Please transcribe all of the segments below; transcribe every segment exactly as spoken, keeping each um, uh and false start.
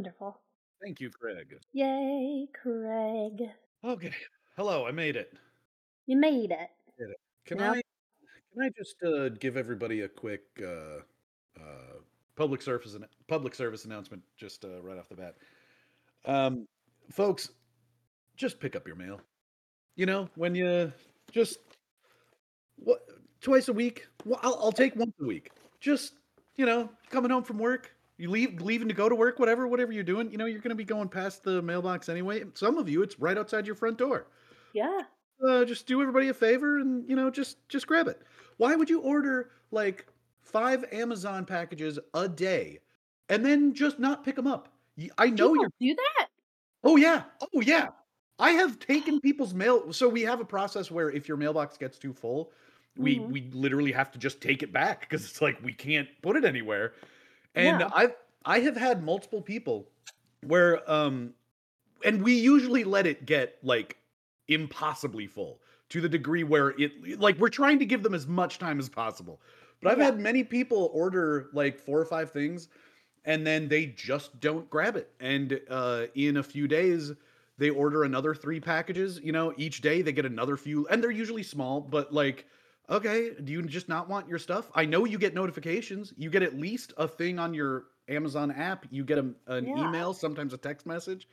Wonderful. Thank you, Craig. Yay, Craig. Okay. Hello, I made it. You made it. Made it. Can well, I can I just uh, give everybody a quick uh, uh, public service an- public service announcement just uh, right off the bat? Um, folks, just pick up your mail. You know, when you just what, twice a week. Well, I'll, I'll take once a week. Just you know, coming home from work. You leave, leaving to go to work, whatever, whatever you're doing, you know, you're going to be going past the mailbox anyway. Some of you, it's right outside your front door. Yeah. Uh, just do everybody a favor and, you know, just, just grab it. Why would you order like five Amazon packages a day and then just not pick them up? I know you do that. Oh yeah. Oh yeah. I have taken people's mail. So we have a process where if your mailbox gets too full, we, mm-hmm. we literally have to just take it back because it's like, we can't put it anywhere. And yeah. I I have had multiple people where, um, and we usually let it get like impossibly full to the degree where it, like we're trying to give them as much time as possible. But I've yeah. had many people order like four or five things and then they just don't grab it. And uh, in a few days, they order another three packages, you know, each day they get another few and they're usually small, but like. Okay, do you just not want your stuff? I know you get notifications. You get at least a thing on your Amazon app. You get a, an yeah. email, sometimes a text message.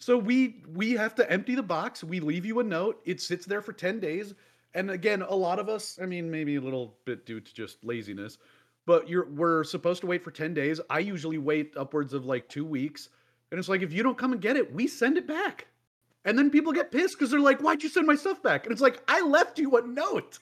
So we we have to empty the box. We leave you a note. It sits there for ten days. And again, a lot of us, I mean, maybe a little bit due to just laziness, but you're we're supposed to wait for ten days. I usually wait upwards of like two weeks. And it's like, if you don't come and get it, we send it back. And then people get pissed because they're like, why'd you send my stuff back? And it's like, I left you a note.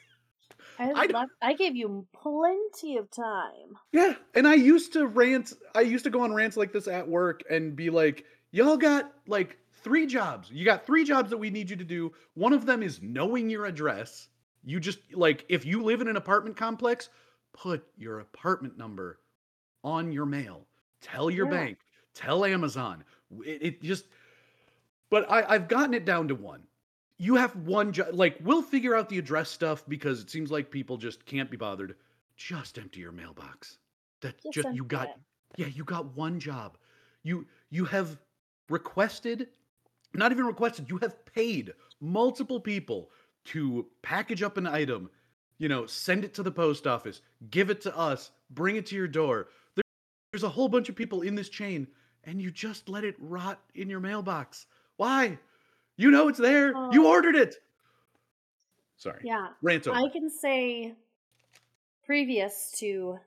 I, I, love, I gave you plenty of time. Yeah, and I used to rant. I used to go on rants like this at work and be like, y'all got like three jobs. You got three jobs that we need you to do. One of them is knowing your address. You just, like, if you live in an apartment complex, put your apartment number on your mail. Tell your yeah. bank. Tell Amazon. It, it just, but I, I've gotten it down to one. You have one job, like, we'll figure out the address stuff because it seems like people just can't be bothered. Just empty your mailbox. That just, just you got, it. yeah, you got one job. You, you have requested, not even requested, you have paid multiple people to package up an item, you know, send it to the post office, give it to us, bring it to your door. There, there's a whole bunch of people in this chain and you just let it rot in your mailbox. Why? You know it's there. Uh, you ordered it. Sorry. Yeah. Rant over. I can say previous to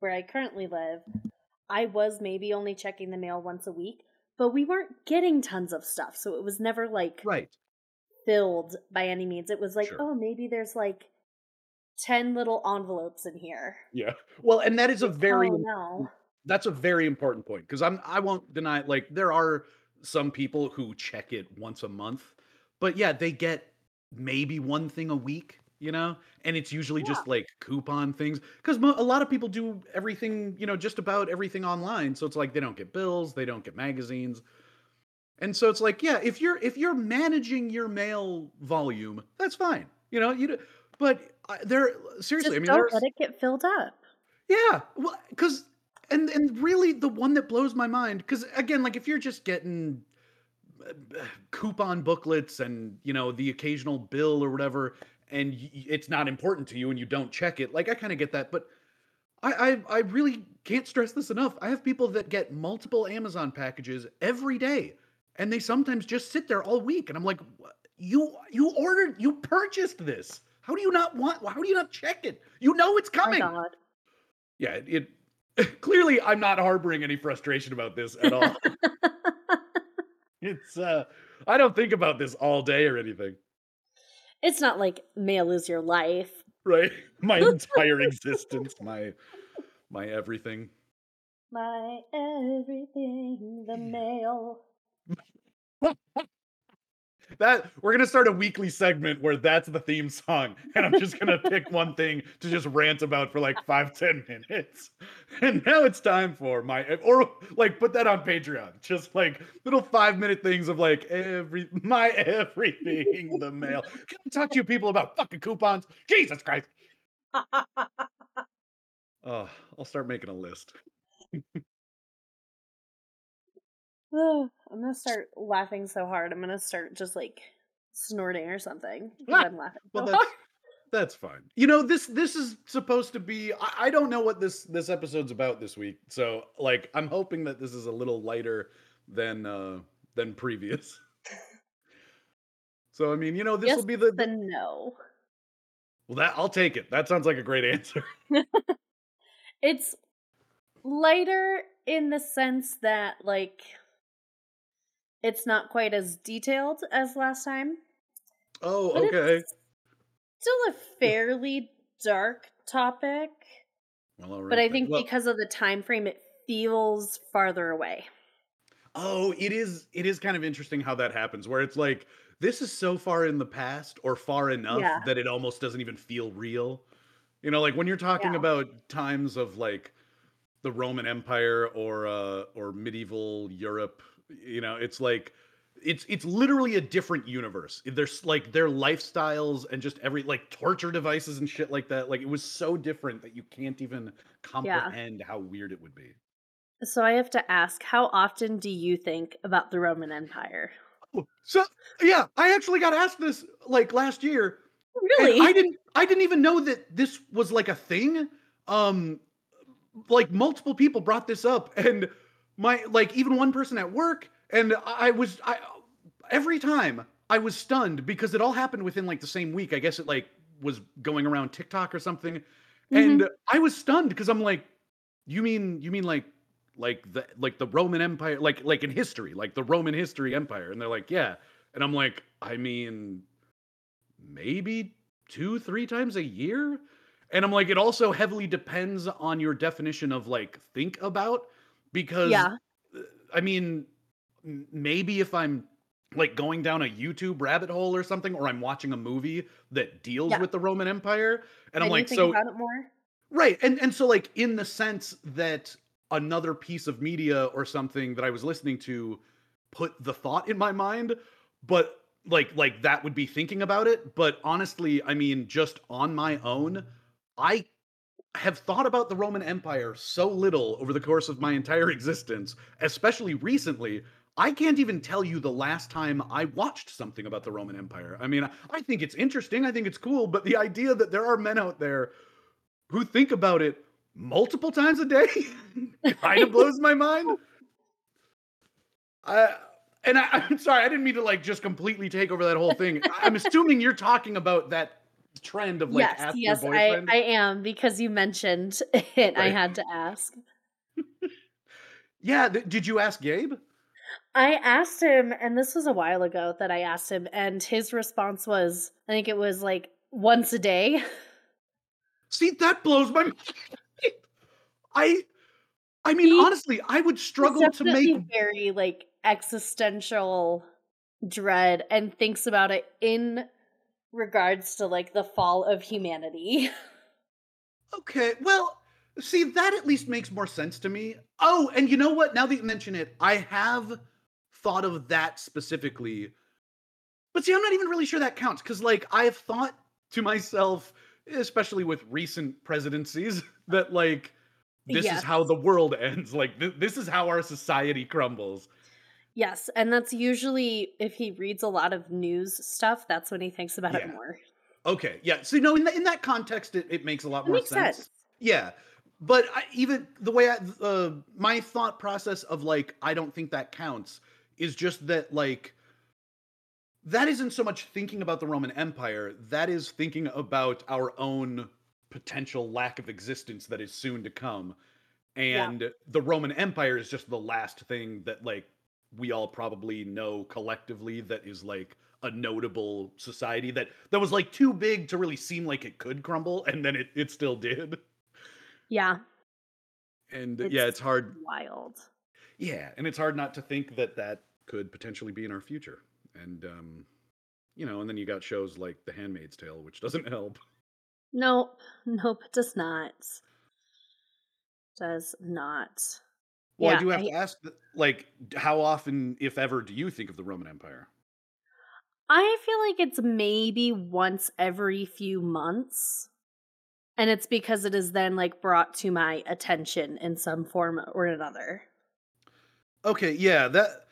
where I currently live, I was maybe only checking the mail once a week, but we weren't getting tons of stuff. So it was never like right. filled by any means. It was like, sure. oh, maybe there's like ten little envelopes in here. Yeah. Well, and that is a very, oh, no. that's a very important point because I'm, I won't deny it. Like there are some people who check it once a month, but yeah, they get maybe one thing a week, you know, and it's usually yeah. just like coupon things because mo- a lot of people do everything, you know, just about everything online. So it's like, they don't get bills, they don't get magazines. And so it's like, yeah, if you're, if you're managing your mail volume, that's fine. You know, you, but uh, there, seriously, just I mean, don't let it get filled up. Yeah. Well, cause And and really the one that blows my mind, because again, like if you're just getting coupon booklets and, you know, the occasional bill or whatever, and it's not important to you and you don't check it, like I kind of get that. But I, I I really can't stress this enough. I have people that get multiple Amazon packages every day and they sometimes just sit there all week. And I'm like, you you ordered, you purchased this. How do you not want, how do you not check it? You know it's coming. My God. Yeah, it... Clearly, I'm not harboring any frustration about this at all. It's, uh, I don't think about this all day or anything. It's not like mail is your life. Right? My entire existence, my, my everything. My everything, the mail. That we're gonna start a weekly segment where that's the theme song, and I'm just gonna pick one thing to just rant about for like five, ten minutes. And now it's time for my or like put that on Patreon, just like little five minute things of like every my everything, the mail. Can I talk to you people about fucking coupons? Jesus Christ! Oh, I'll start making a list. Ugh, I'm gonna start laughing so hard. I'm gonna start just like snorting or something. I'm laughing. So well, that's, hard. That's fine. You know, this this is supposed to be. I, I don't know what this this episode's about this week. So like, I'm hoping that this is a little lighter than uh, than previous. So I mean, you know, this yes, will be the the no. Well, that I'll take it. That sounds like a great answer. It's lighter in the sense that, like, it's not quite as detailed as last time. Oh, but okay. It's still a fairly dark topic. Well, all right. But I think well, because of the time frame, it feels farther away. Oh, it is. It is kind of interesting how that happens, where it's like, this is so far in the past or far enough yeah. that it almost doesn't even feel real. You know, like when you're talking yeah. about times of like the Roman Empire or uh, or medieval Europe, you know, it's like it's it's literally a different universe. There's like their lifestyles and just every like torture devices and shit like that. Like it was so different that you can't even comprehend yeah. how weird it would be. So I have to ask, how often do you think about the Roman Empire? So yeah, I actually got asked this like last year. Really? I didn't I didn't even know that this was like a thing. Um like multiple people brought this up, and my like even one person at work, and I was I every time I was stunned because it all happened within like the same week. I guess it like was going around TikTok or something. Mm-hmm. And I was stunned because I'm like, you mean you mean like Like the like the Roman Empire, like like in history, like the Roman history empire, and they're like, yeah, and I'm like, I mean, maybe two, three times a year, and I'm like, it also heavily depends on your definition of like think about, because yeah. I mean, maybe if I'm like going down a YouTube rabbit hole or something, or I'm watching a movie that deals yeah. with the Roman Empire, and, and I'm like, think so about it more, right, and and so like in the sense that another piece of media or something that I was listening to put the thought in my mind, but like, like that would be thinking about it. But honestly, I mean, just on my own, I have thought about the Roman Empire so little over the course of my entire existence, especially recently. I can't even tell you the last time I watched something about the Roman Empire. I mean, I think it's interesting. I think it's cool. But the idea that there are men out there who think about it multiple times a day kind of blows my mind. I, and I, I'm sorry, I didn't mean to like just completely take over that whole thing. I'm assuming you're talking about that trend of like yes, ask yes, your boyfriend. I, I am, because you mentioned it. Right. I had to ask. yeah, th- did you ask Gabe? I asked him, and this was a while ago that I asked him, and his response was, I think it was like once a day. See, that blows my mind. I, I mean, he, honestly, I would struggle to make very like existential dread and thinks about it in regards to like the fall of humanity. Okay. Well, see, that at least makes more sense to me. Oh, and you know what? Now that you mention it, I have thought of that specifically, but see, I'm not even really sure that counts. Cause like I've thought to myself, especially with recent presidencies, that like, This yes. is how the world ends. Like, th- this is how our society crumbles. Yes, and that's usually, if he reads a lot of news stuff, that's when he thinks about yeah. it more. Okay, yeah. So, no, in, the, in that context, it, it makes a lot it more makes sense. sense. Yeah, but I, even the way I, uh, my thought process of, like, I don't think that counts is just that, like, that isn't so much thinking about the Roman Empire. That is thinking about our own potential lack of existence that is soon to come, and yeah. the Roman Empire is just the last thing that like we all probably know collectively that is like a notable society that that was like too big to really seem like it could crumble, and then it it still did. Yeah. And it's yeah, it's hard. Wild. Yeah, and it's hard not to think that that could potentially be in our future, and um, you know, and then you got shows like The Handmaid's Tale, which doesn't help. No, nope, it does not. Does not. Well, yeah, I do have I, to ask, like, how often, if ever, do you think of the Roman Empire? I feel like it's maybe once every few months. And it's because it is then, like, brought to my attention in some form or another. Okay, yeah, that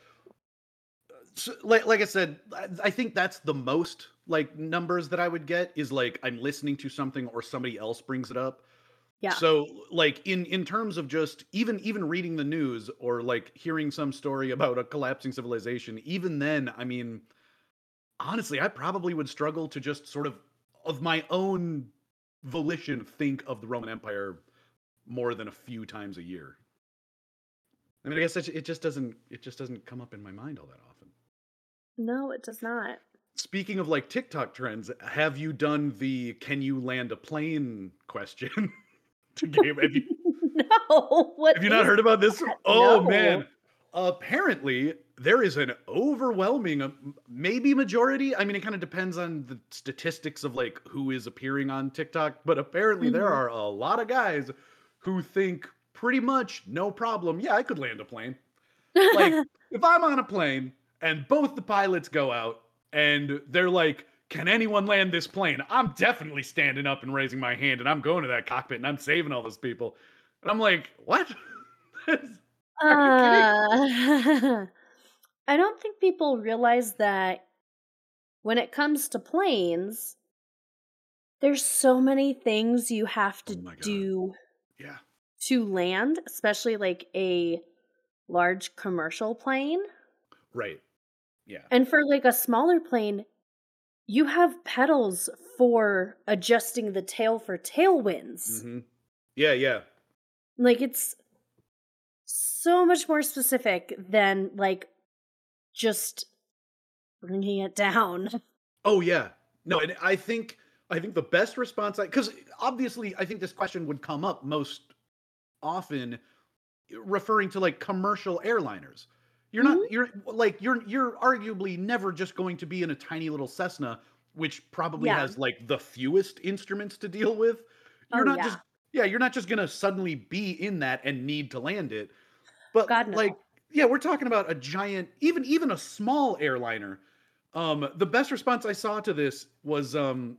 so, like, like I said, I think that's the most like numbers that I would get is like I'm listening to something or somebody else brings it up. Yeah. So like in, in terms of just even even reading the news or like hearing some story about a collapsing civilization, even then, I mean, honestly, I probably would struggle to just sort of of my own volition think of the Roman Empire more than a few times a year. I mean, I guess it just doesn't it just doesn't come up in my mind all that often. No, it does not. Speaking of like TikTok trends, have you done the "Can you land a plane?" question to game? Have you, no. What have you not heard about this? That? Oh no. Man! Apparently, there is an overwhelming, maybe majority. I mean, it kind of depends on the statistics of like who is appearing on TikTok. But apparently, mm-hmm. there are a lot of guys who think pretty much no problem. Yeah, I could land a plane. Like if I'm on a plane and both the pilots go out. And they're like, can anyone land this plane? I'm definitely standing up and raising my hand, and I'm going to that cockpit, and I'm saving all those people. And I'm like, what? Are you kidding? Uh, I don't think people realize that when it comes to planes, there's so many things you have to oh do yeah. to land, especially like a large commercial plane. Right. Yeah. And for like a smaller plane, you have pedals for adjusting the tail for tailwinds. Mm-hmm. Yeah, yeah. Like it's so much more specific than like just bringing it down. Oh yeah. No, and I think I think the best response I because obviously I think this question would come up most often referring to like commercial airliners. You're not, mm-hmm. you're like, you're, you're arguably never just going to be in a tiny little Cessna, which probably yeah. has like the fewest instruments to deal with. You're oh, not yeah. just, yeah, you're not just going to suddenly be in that and need to land it. But God, no. like, yeah, we're talking about a giant, even, even a small airliner. Um, the best response I saw to this was, um,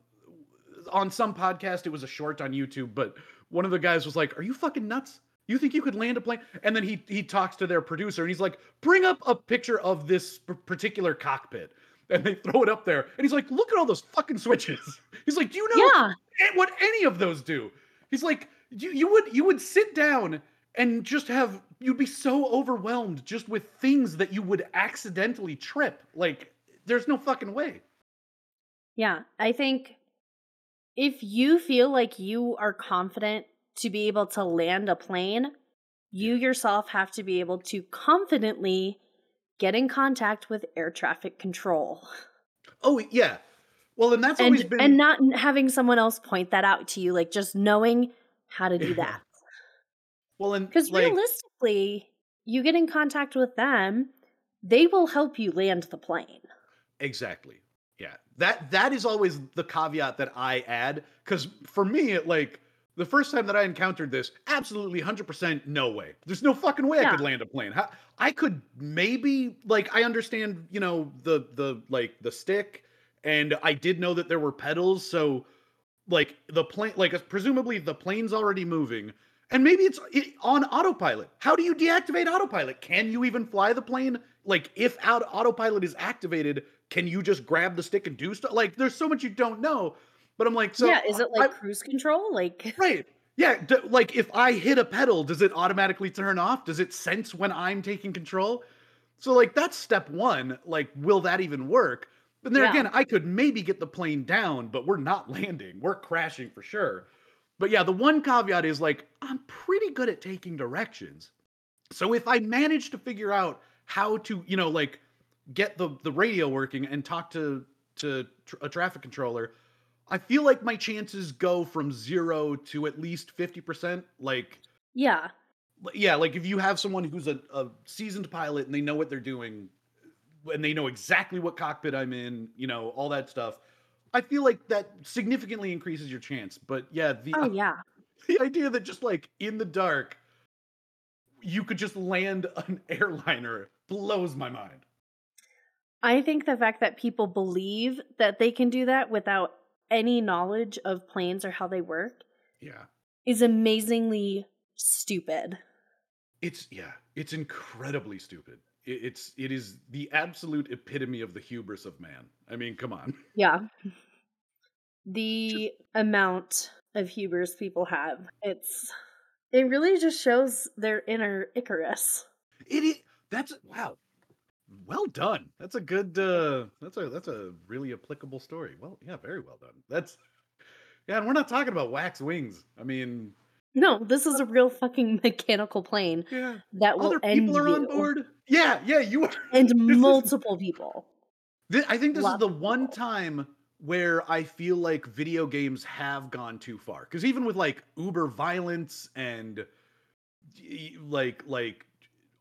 on some podcast, it was a short on YouTube, but one of the guys was like, are you fucking nuts? You think you could land a plane? And then he he talks to their producer and he's like, bring up a picture of this p- particular cockpit. And they throw it up there. And he's like, look at all those fucking switches. He's like, do you know yeah. what any of those do? He's like, you, you would you would sit down and just have, you'd be so overwhelmed just with things that you would accidentally trip. Like, there's no fucking way. Yeah, I think if you feel like you are confident to be able to land a plane, you yourself have to be able to confidently get in contact with air traffic control. Oh, yeah. Well, and that's and, always been... And not having someone else point that out to you, like just knowing how to do that. Well, and because like... realistically, you get in contact with them, they will help you land the plane. Exactly. Yeah. That That is always the caveat that I add. Because for me, it like... The first time that I encountered this, absolutely one hundred percent no way. There's no fucking way yeah. I could land a plane. How, I could maybe, like, I understand, you know, the, the like, the stick, and I did know that there were pedals, so, like, the plane, like, presumably the plane's already moving, and maybe it's it, on autopilot. How do you deactivate autopilot? Can you even fly the plane? Like, if out, autopilot is activated, can you just grab the stick and do stuff? Like, there's so much you don't know. But I'm like, so yeah, is it like I, cruise control? Like, right. Yeah. D- like if I hit a pedal, does it automatically turn off? Does it sense when I'm taking control? So like, that's step one. Like, will that even work? But then yeah. again, I could maybe get the plane down, but we're not landing. We're crashing for sure. But yeah, the one caveat is like, I'm pretty good at taking directions. So if I manage to figure out how to, you know, like get the, the radio working and talk to, to tr- a traffic controller, I feel like my chances go from zero to at least fifty percent. Like, yeah. Yeah. Like if you have someone who's a, a seasoned pilot and they know what they're doing and they know exactly what cockpit I'm in, you know, all that stuff. I feel like that significantly increases your chance. But yeah. The, oh yeah. The idea that just like in the dark, you could just land an airliner blows my mind. I think the fact that people believe that they can do that without any knowledge of planes or how they work yeah. is amazingly stupid. It's, yeah, it's incredibly stupid. it's it is the absolute epitome of the hubris of man. I mean, come on. Yeah. The just... amount of hubris people have. It's it really just shows their inner Icarus. It is that's wow. Well done. That's a good uh that's a that's a really applicable story. Well, yeah, very well done. That's yeah, and we're not talking about wax wings. I mean, no, this is a real fucking mechanical plane. Yeah. That will Other people end are you. on board. Yeah, yeah, you are. And this multiple is, people. This, I think this Lots is the one people. time where I feel like video games have gone too far. Because even with like uber violence and like like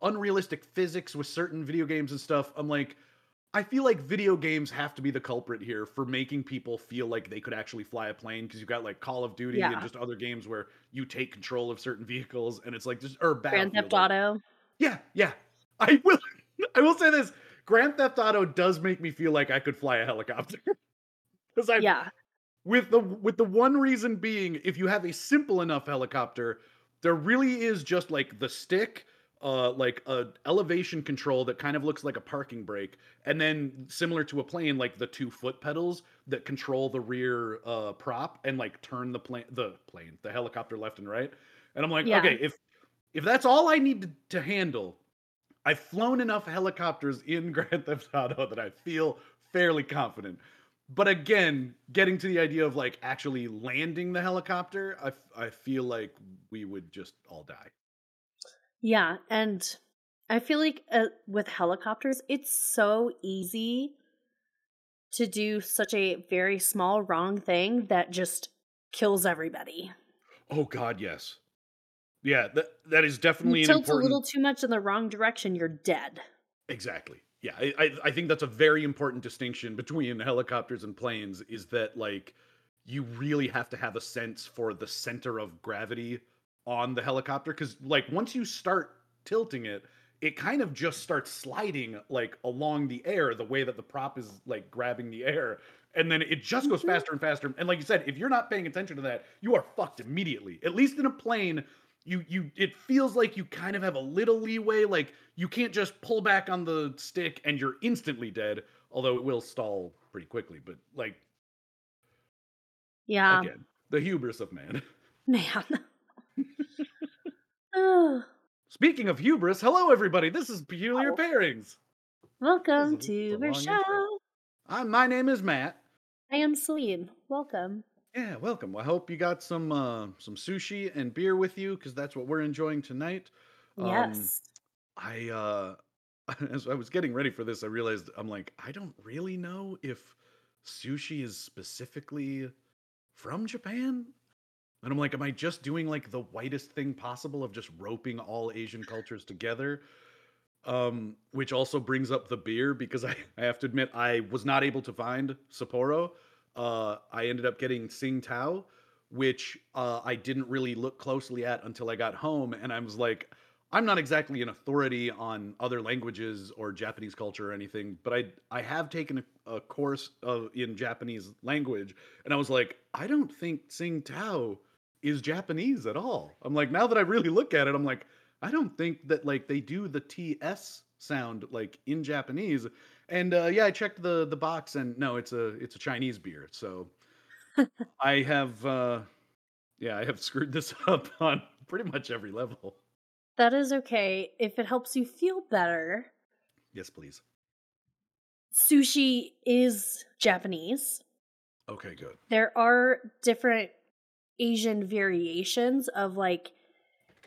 unrealistic physics with certain video games and stuff, I'm like, I feel like video games have to be the culprit here for making people feel like they could actually fly a plane. Because you've got like Call of Duty yeah. and just other games where you take control of certain vehicles and it's like just or Grand Theft Auto. Yeah, yeah. I will. I will say this: Grand Theft Auto does make me feel like I could fly a helicopter. Because I, yeah, with the with the one reason being, if you have a simple enough helicopter, there really is just like the stick. Uh, like a elevation control that kind of looks like a parking brake, and then similar to a plane, like the two foot pedals that control the rear uh, prop and like turn the plane, the plane, the helicopter left and right. And I'm like, yeah. okay, if if that's all I need to, to handle, I've flown enough helicopters in Grand Theft Auto that I feel fairly confident. But again, getting to the idea of like actually landing the helicopter, I I feel like we would just all die. Yeah, and I feel like uh, with helicopters, it's so easy to do such a very small wrong thing that just kills everybody. Oh, God, yes. Yeah, that that is definitely you an tilt important... a little too much in the wrong direction, you're dead. Exactly. Yeah, I, I I think that's a very important distinction between helicopters and planes is that, like, you really have to have a sense for the center of gravity on the helicopter, because like once you start tilting it, it kind of just starts sliding like along the air the way that the prop is like grabbing the air, and then it just goes faster and faster. And like you said, if you're not paying attention to that, you are fucked immediately. At least in a plane, you you it feels like you kind of have a little leeway. Like you can't just pull back on the stick and you're instantly dead, although it will stall pretty quickly. But like, yeah, again, the hubris of man. Man. Speaking of hubris, hello everybody. This is Peculiar Pairings. Welcome to our show. I'm, my name is Matt. I am Celine. Welcome. Yeah, welcome. I hope you got some uh, some sushi and beer with you, because that's what we're enjoying tonight. Um, yes. I uh, as I was getting ready for this, I realized I'm like I don't really know if sushi is specifically from Japan. And I'm like, am I just doing like the whitest thing possible of just roping all Asian cultures together? Um, which also brings up the beer, because I, I have to admit, I was not able to find Sapporo. Uh, I ended up getting Tsingtao, which uh, I didn't really look closely at until I got home. And I was like, I'm not exactly an authority on other languages or Japanese culture or anything, but I I have taken a, a course of, in Japanese language. And I was like, I don't think Tsingtao is Japanese at all. I'm like, now that I really look at it, I'm like, I don't think that like they do the T S sound like in Japanese. And uh, yeah, I checked the the box, and no, it's a it's a Chinese beer. So I have uh, yeah, I have screwed this up on pretty much every level. That is okay if it helps you feel better. Yes, please. Sushi is Japanese. Okay, good. There are different Asian variations of like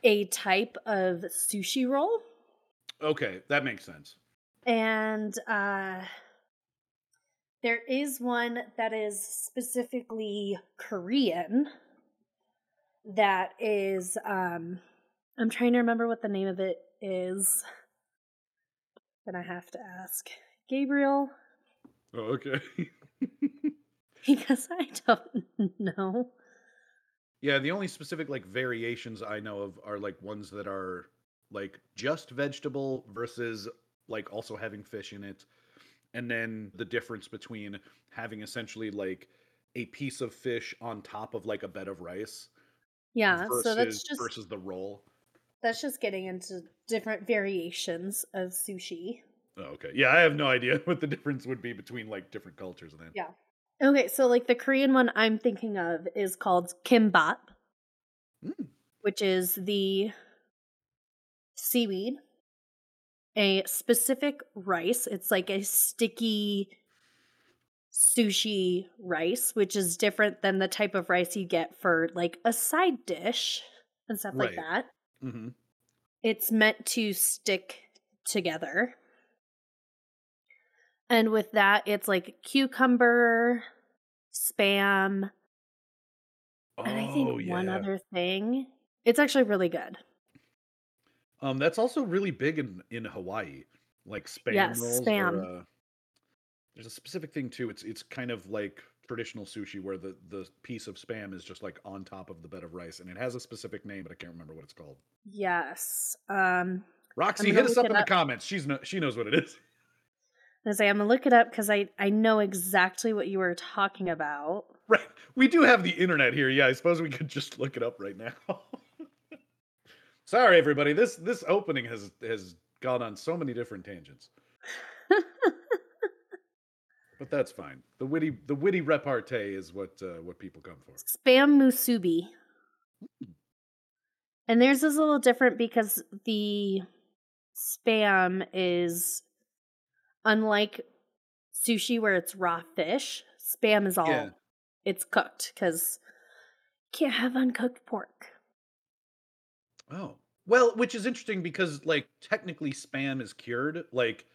a type of sushi roll. Okay, that makes sense. And uh, there is one that is specifically Korean that is, um, I'm trying to remember what the name of it is. Then I have to ask Gabriel. Oh, okay. Because I don't know. Yeah, the only specific like variations I know of are like ones that are like just vegetable versus like also having fish in it. And then the difference between having essentially like a piece of fish on top of like a bed of rice. Yeah, versus, so that's just versus the roll. That's just getting into different variations of sushi. Oh, okay. Yeah, I have no idea what the difference would be between, like, different cultures and that. Yeah. Okay, so, like, the Korean one I'm thinking of is called kimbap, mm. which is the seaweed, a specific rice. It's like a sticky sushi rice, which is different than the type of rice you get for, like, a side dish and stuff right. like that. Mm-hmm. It's meant to stick together. And with that, it's like cucumber, spam, oh, and I think yeah. one other thing. It's actually really good. Um, that's also really big in, in Hawaii, like spam yes, rolls. Spam. Or, uh, there's a specific thing too. It's it's kind of like traditional sushi where the, the piece of spam is just like on top of the bed of rice, and it has a specific name, but I can't remember what it's called. Yes. Um, Roxy, hit us up in the up. comments. She's no, she knows what it is. I say, I'm going to look it up because I, I know exactly what you were talking about. Right. We do have the internet here. Yeah, I suppose we could just look it up right now. Sorry, everybody. This this opening has, has gone on so many different tangents. But that's fine. The witty the witty repartee is what uh, what people come for. Spam musubi. Mm. And theirs is a little different because the spam is... Unlike sushi where it's raw fish, spam is all, yeah. it's cooked because you can't have uncooked pork. Oh. Well, which is interesting because, like, technically spam is cured. Like,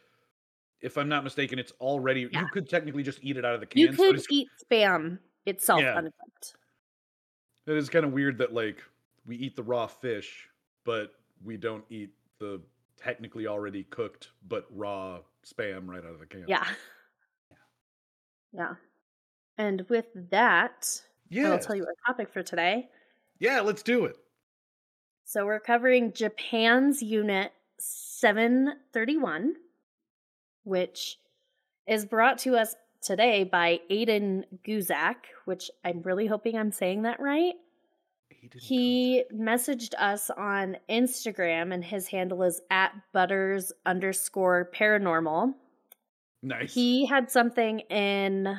if I'm not mistaken, it's already, yeah. you could technically just eat it out of the can. You could so eat spam itself yeah. uncooked. It is kind of weird that, like, we eat the raw fish, but we don't eat the technically already cooked, but raw spam right out of the can. Yeah. Yeah. Yeah. And with that, yeah. I'll tell you our topic for today. Yeah, let's do it. So we're covering Japan's Unit seven thirty-one, which is brought to us today by Aiden Guzak, which I'm really hoping I'm saying that right. He messaged us on Instagram, and his handle is at butters underscore paranormal. Nice. He had something in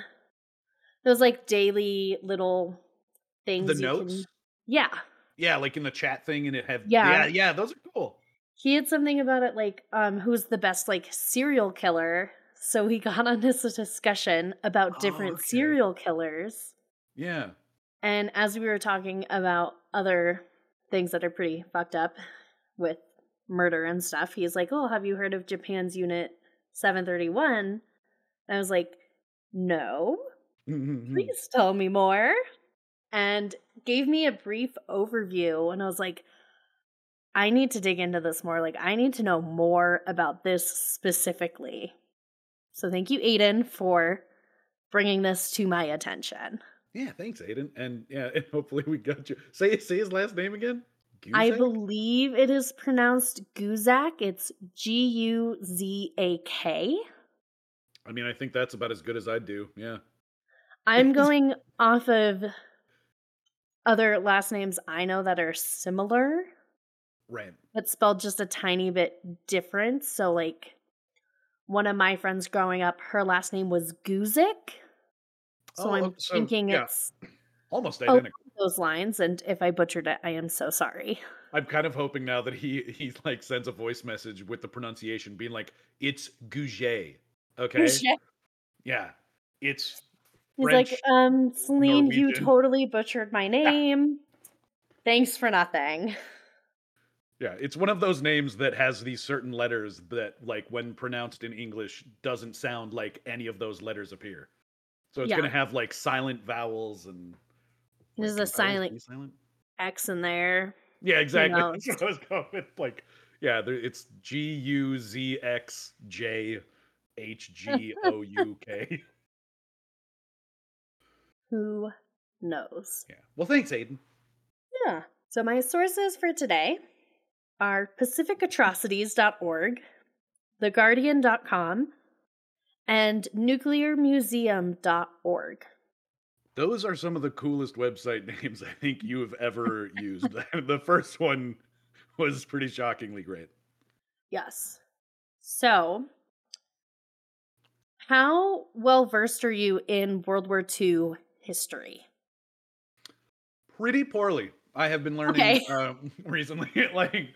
those, like, daily little things. The notes? Can, yeah. Yeah, like in the chat thing, and it have... Yeah. yeah, yeah, those are cool. He had something about it, like, um, who's the best, like, serial killer. So he got on this discussion about different oh, okay. serial killers. Yeah. And as we were talking about other things that are pretty fucked up with murder and stuff, he's like, oh, have you heard of Japan's Unit seven thirty-one? And I was like, no, please tell me more. And gave me a brief overview. And I was like, I need to dig into this more. Like, I need to know more about this specifically. So thank you, Aiden, for bringing this to my attention. Yeah, thanks, Aiden. And yeah, and hopefully we got you. Say say his last name again. Guzak? I believe it is pronounced Guzak. It's G U Z A K. I mean, I think that's about as good as I'd do. Yeah. I'm going off of other last names I know that are similar. Right. But spelled just a tiny bit different. So, like, one of my friends growing up, her last name was Guzik. So oh, I'm so, thinking yeah. it's almost identical those lines, and if I butchered it, I am so sorry. I'm kind of hoping now that he he like sends a voice message with the pronunciation being like, "It's Gouget, okay? Gouget. Yeah, it's." He's French, like, um, "Celine, Norwegian. You totally butchered my name. Yeah. Thanks for nothing." Yeah, it's one of those names that has these certain letters that, like, when pronounced in English, doesn't sound like any of those letters appear. So it's yeah. going to have, like, silent vowels and... Like, there's a silent, silent X in there. Yeah, exactly. So I was going with, like... Yeah, there, it's G U Z X J H G O U K. Who knows? Yeah. Well, thanks, Aiden. Yeah. So my sources for today are pacific atrocities dot org, the guardian dot com, and nuclear museum dot org. Those are some of the coolest website names I think you have ever used. The first one was pretty shockingly great. Yes. So, how well-versed are you in World War Two history? Pretty poorly. I have been learning okay. uh, recently. like,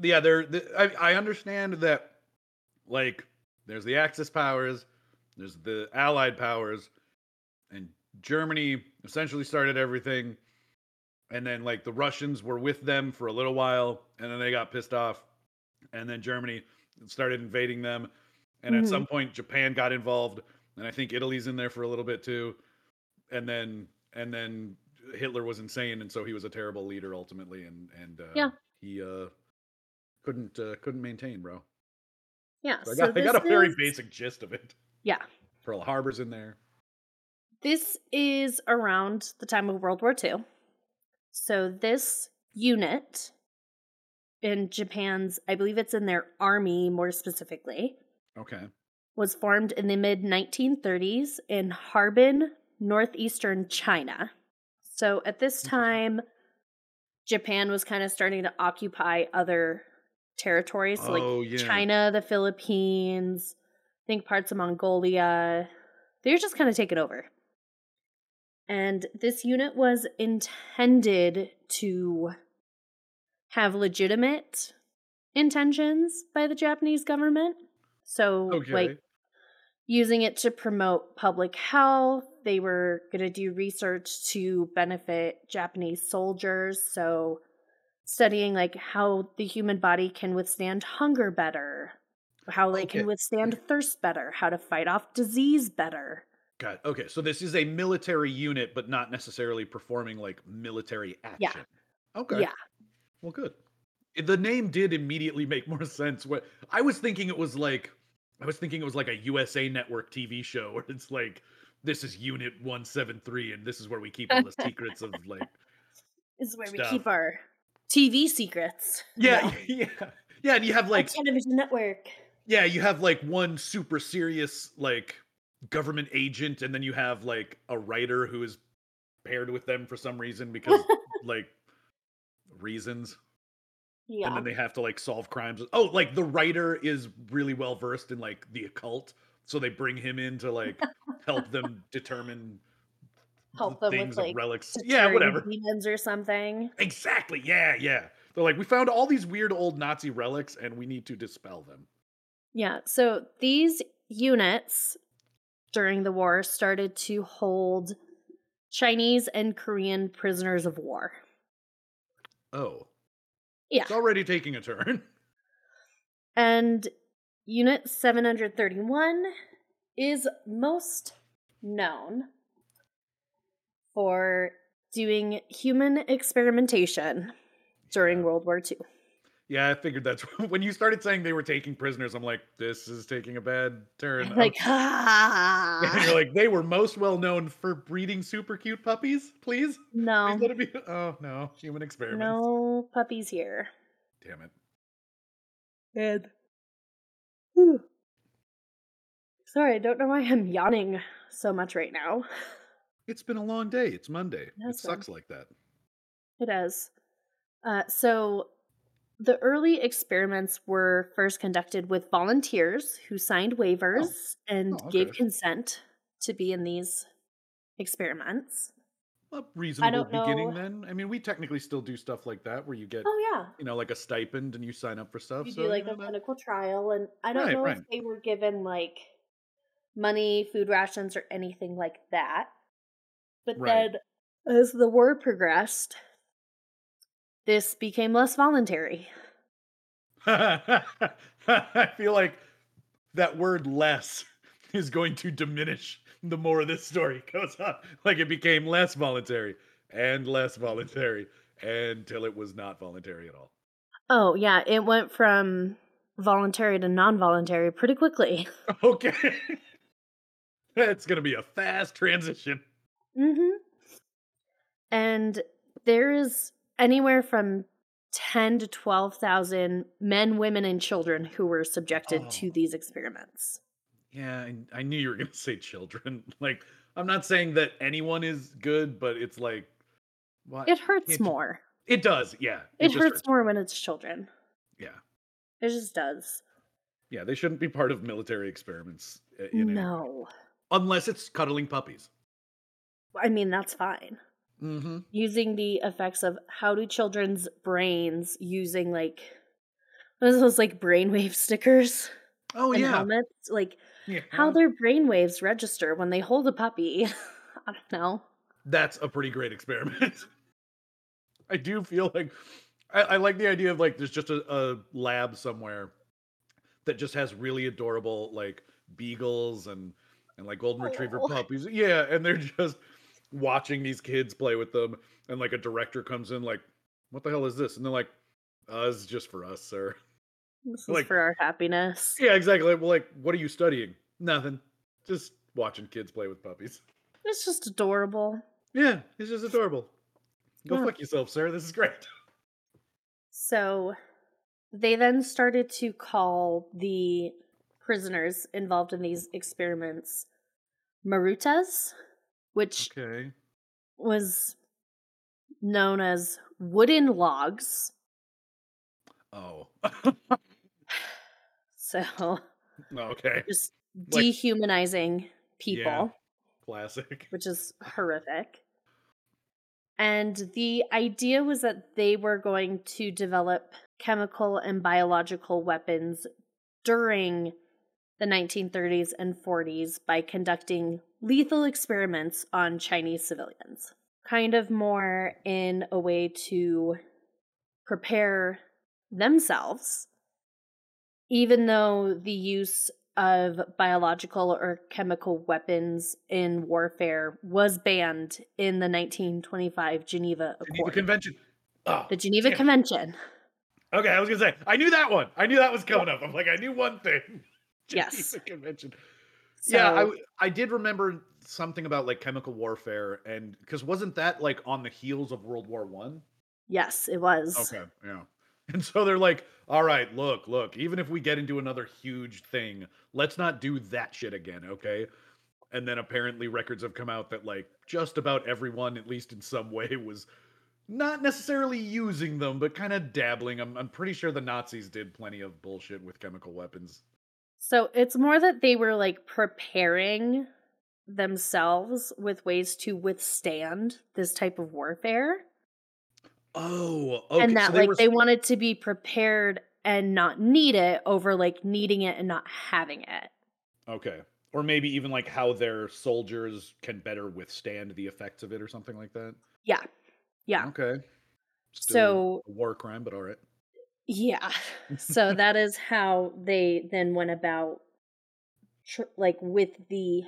yeah, there. The, I, I understand that, like, there's the Axis powers, there's the Allied powers, and Germany essentially started everything. And then, like, the Russians were with them for a little while, and then they got pissed off. And then Germany started invading them. And mm-hmm. at some point, Japan got involved. And I think Italy's in there for a little bit, too. And then and then Hitler was insane, and so he was a terrible leader, ultimately. And, and uh, yeah. he uh, couldn't uh, couldn't maintain, bro. Yeah. So I got, so I got a very is... basic gist of it. Yeah. Pearl Harbor's in there. This is around the time of World War Two. So this unit in Japan's, I believe it's in their army more specifically. Okay. Was formed in the mid nineteen thirties in Harbin, northeastern China. So at this time, Japan was kind of starting to occupy other territories. So like oh, yeah. China, the Philippines, I think parts of Mongolia. They were just kind of taking over. And this unit was intended to have legitimate intentions by the Japanese government. So, okay. like, using it to promote public health, they were going to do research to benefit Japanese soldiers. So, studying, like, how the human body can withstand hunger better, how they okay. can withstand thirst better, how to fight off disease better. Got it. Okay, so this is a military unit, but not necessarily performing, like, military action. Yeah. Okay. Yeah. Well, good. The name did immediately make more sense. What I was thinking it was like, I was thinking it was like a U S A Network T V show where it's like, this is Unit one seven three, and this is where we keep all the secrets of, like, this is where stuff. We keep our T V secrets. Yeah, no. yeah, yeah. And you have, like, our television network. Yeah, you have, like, one super serious, like, government agent, and then you have, like, a writer who is paired with them for some reason because like reasons. Yeah. And then they have to, like, solve crimes. Oh, like, the writer is really well versed in, like, the occult, so they bring him in to, like, help them determine help them things with, like, relics. Yeah, whatever. Demons or something. Exactly. Yeah, yeah. They're like, we found all these weird old Nazi relics and we need to dispel them. Yeah. So these units during the war started to hold Chinese and Korean prisoners of war. Oh. Yeah. It's already taking a turn. And Unit seven thirty-one is most known for doing human experimentation during yeah. World War Two. Yeah, I figured that's when you started saying they were taking prisoners. I'm like, this is taking a bad turn. I'm like, ah. And you're like, they were most well known for breeding super cute puppies. Please, no. Please let it be. Oh no, human experiments. No puppies here. Damn it. Bad. Whew. Sorry, I don't know why I'm yawning so much right now. It's been a long day. It's Monday. That's it sucks fun. Like that. It is. Uh, so. The early experiments were first conducted with volunteers who signed waivers oh. and oh, okay. gave consent to be in these experiments. A reasonable beginning know. Then. I mean, we technically still do stuff like that where you get, oh, yeah. you know, like a stipend and you sign up for stuff. You so, do like you know, a clinical trial, and I don't right, know right. if they were given like money, food rations, or anything like that. But right. then as the war progressed, this became less voluntary. I feel like that word less is going to diminish the more this story goes on. Like, it became less voluntary and less voluntary until it was not voluntary at all. Oh, yeah. It went from voluntary to non-voluntary pretty quickly. Okay. That's going to be a fast transition. Mm-hmm. And there is anywhere from ten to twelve thousand men, women, and children who were subjected oh. to these experiments. Yeah, I, I knew you were going to say children. Like, I'm not saying that anyone is good, but it's like... Well, it hurts more. It does, yeah. It, it hurts, hurts more when it's children. Yeah. It just does. Yeah, they shouldn't be part of military experiments. In no. A, unless it's cuddling puppies. I mean, that's fine. Mm-hmm. Using the effects of how do children's brains using, like, what is those, like, brainwave stickers? Oh, and yeah. Helmets? Like, yeah. How their brainwaves register when they hold a puppy. I don't know. That's a pretty great experiment. I do feel like, I, I like the idea of, like, there's just a, a lab somewhere that just has really adorable, like, beagles and, and like, golden retriever oh. puppies. Yeah, and they're just watching these kids play with them, and, like, a director comes in, like, what the hell is this? And they're like, uh, this is just for us, sir. This like, is for our happiness. Yeah, exactly. Well, like, what are you studying? Nothing. Just watching kids play with puppies. It's just adorable. Yeah, it's just adorable. Go yeah. fuck yourself, sir. This is great. So they then started to call the prisoners involved in these experiments Marutas, which okay. was known as wooden logs. Oh. So. Okay. Just dehumanizing like, people. Yeah. Classic. Which is horrific. And the idea was that they were going to develop chemical and biological weapons during the nineteen thirties and forties by conducting lethal experiments on Chinese civilians. Kind of more in a way to prepare themselves, even though the use of biological or chemical weapons in warfare was banned in the nineteen twenty-five Geneva Accord. Geneva Convention. Oh, the Geneva damn. Convention. Okay, I was going to say, I knew that one. I knew that was coming yeah. up. I'm like, I knew one thing. Geneva yes. Convention. So, yeah, I, I did remember something about like chemical warfare, and because wasn't that like on the heels of World War One? Yes, it was. Okay, yeah. And so they're like, all right, look, look, even if we get into another huge thing, let's not do that shit again, okay? And then apparently records have come out that, like, just about everyone, at least in some way, was not necessarily using them, but kind of dabbling. I'm, I'm pretty sure the Nazis did plenty of bullshit with chemical weapons. So it's more that they were, like, preparing themselves with ways to withstand this type of warfare. Oh, okay. And that, so they like, were... they wanted to be prepared and not need it over, like, needing it and not having it. Okay. Or maybe even, like, how their soldiers can better withstand the effects of it or something like that? Yeah. Yeah. Okay. Still so... a war crime, but all right. Yeah. So that is how they then went about, tr- like, with the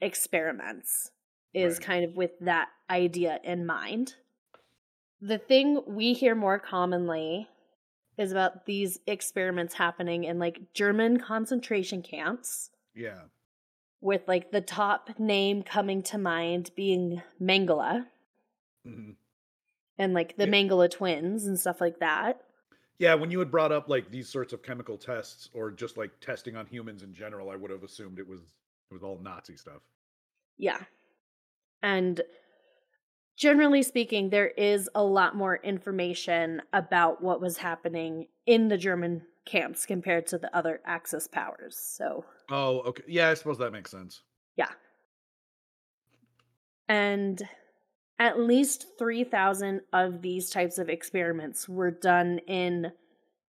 experiments, is right. kind of with that idea in mind. The thing we hear more commonly is about these experiments happening in, like, German concentration camps. Yeah. With, like, the top name coming to mind being Mengele. Mm-hmm. And, like, the yeah. Mengele twins and stuff like that. Yeah, when you had brought up, like, these sorts of chemical tests or just, like, testing on humans in general, I would have assumed it was it was all Nazi stuff. Yeah. And... generally speaking, there is a lot more information about what was happening in the German camps compared to the other Axis powers. So, oh, okay. Yeah, I suppose that makes sense. Yeah. And at least three thousand of these types of experiments were done in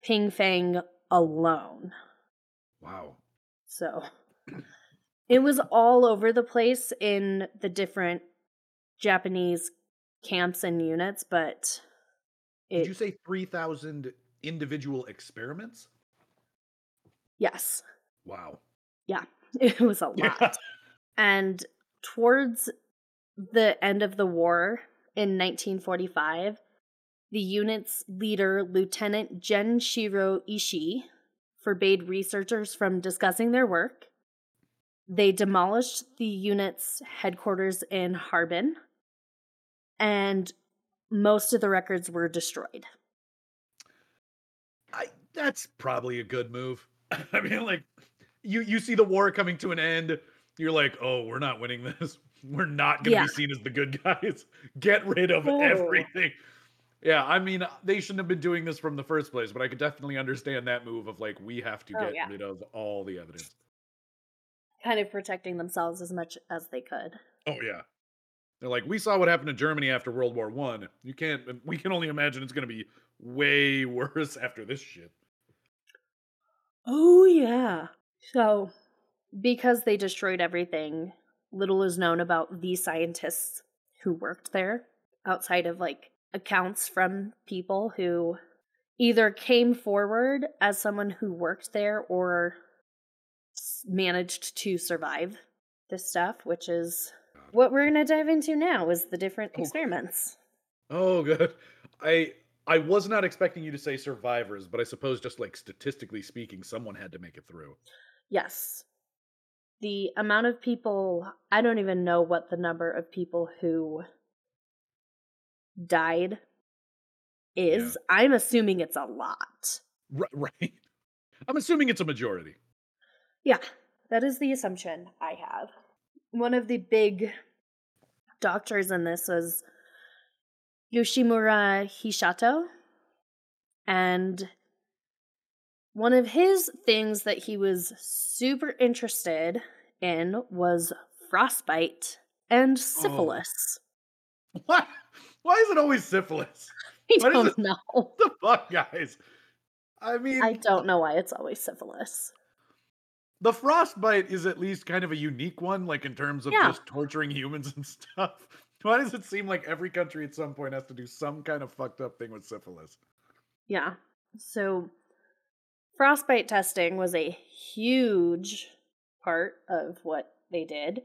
Pingfang alone. Wow. So it was all over the place in the different Japanese camps and units, but it... Did you say three thousand individual experiments? Yes. Wow. Yeah, it was a lot. Yeah. And towards the end of the war in nineteen forty-five, the unit's leader, Lieutenant Gen Shiro Ishii, forbade researchers from discussing their work. They demolished the unit's headquarters in Harbin, and most of the records were destroyed. I, that's probably a good move. I mean, like, you, you see the war coming to an end. You're like, oh, we're not winning this. We're not going to yeah. be seen as the good guys. Get rid of oh. everything. Yeah, I mean, they shouldn't have been doing this from the first place, but I could definitely understand that move of, like, we have to oh, get yeah. rid of all the evidence. Kind of protecting themselves as much as they could. Oh, yeah. They're like, we saw what happened to Germany after World War One. You can't, we can only imagine it's going to be way worse after this shit. Oh, yeah. So, because they destroyed everything, little is known about the scientists who worked there, outside of, like, accounts from people who either came forward as someone who worked there or managed to survive this stuff, which is what we're going to dive into now, is the different oh. experiments. Oh, good. I I was not expecting you to say survivors, but I suppose just like statistically speaking, someone had to make it through. Yes. The amount of people, I don't even know what the number of people who died is. Yeah. I'm assuming it's a lot. Right. I'm assuming it's a majority. Yeah, that is the assumption I have. One of the big doctors in this was Yoshimura Hishato. And one of his things that he was super interested in was frostbite and syphilis. Oh. What? Why is it always syphilis? I why don't know. What the fuck, guys? I mean... I don't know why it's always syphilis. The frostbite is at least kind of a unique one, like in terms of yeah. just torturing humans and stuff. Why does it seem like every country at some point has to do some kind of fucked up thing with syphilis? Yeah. So, frostbite testing was a huge part of what they did.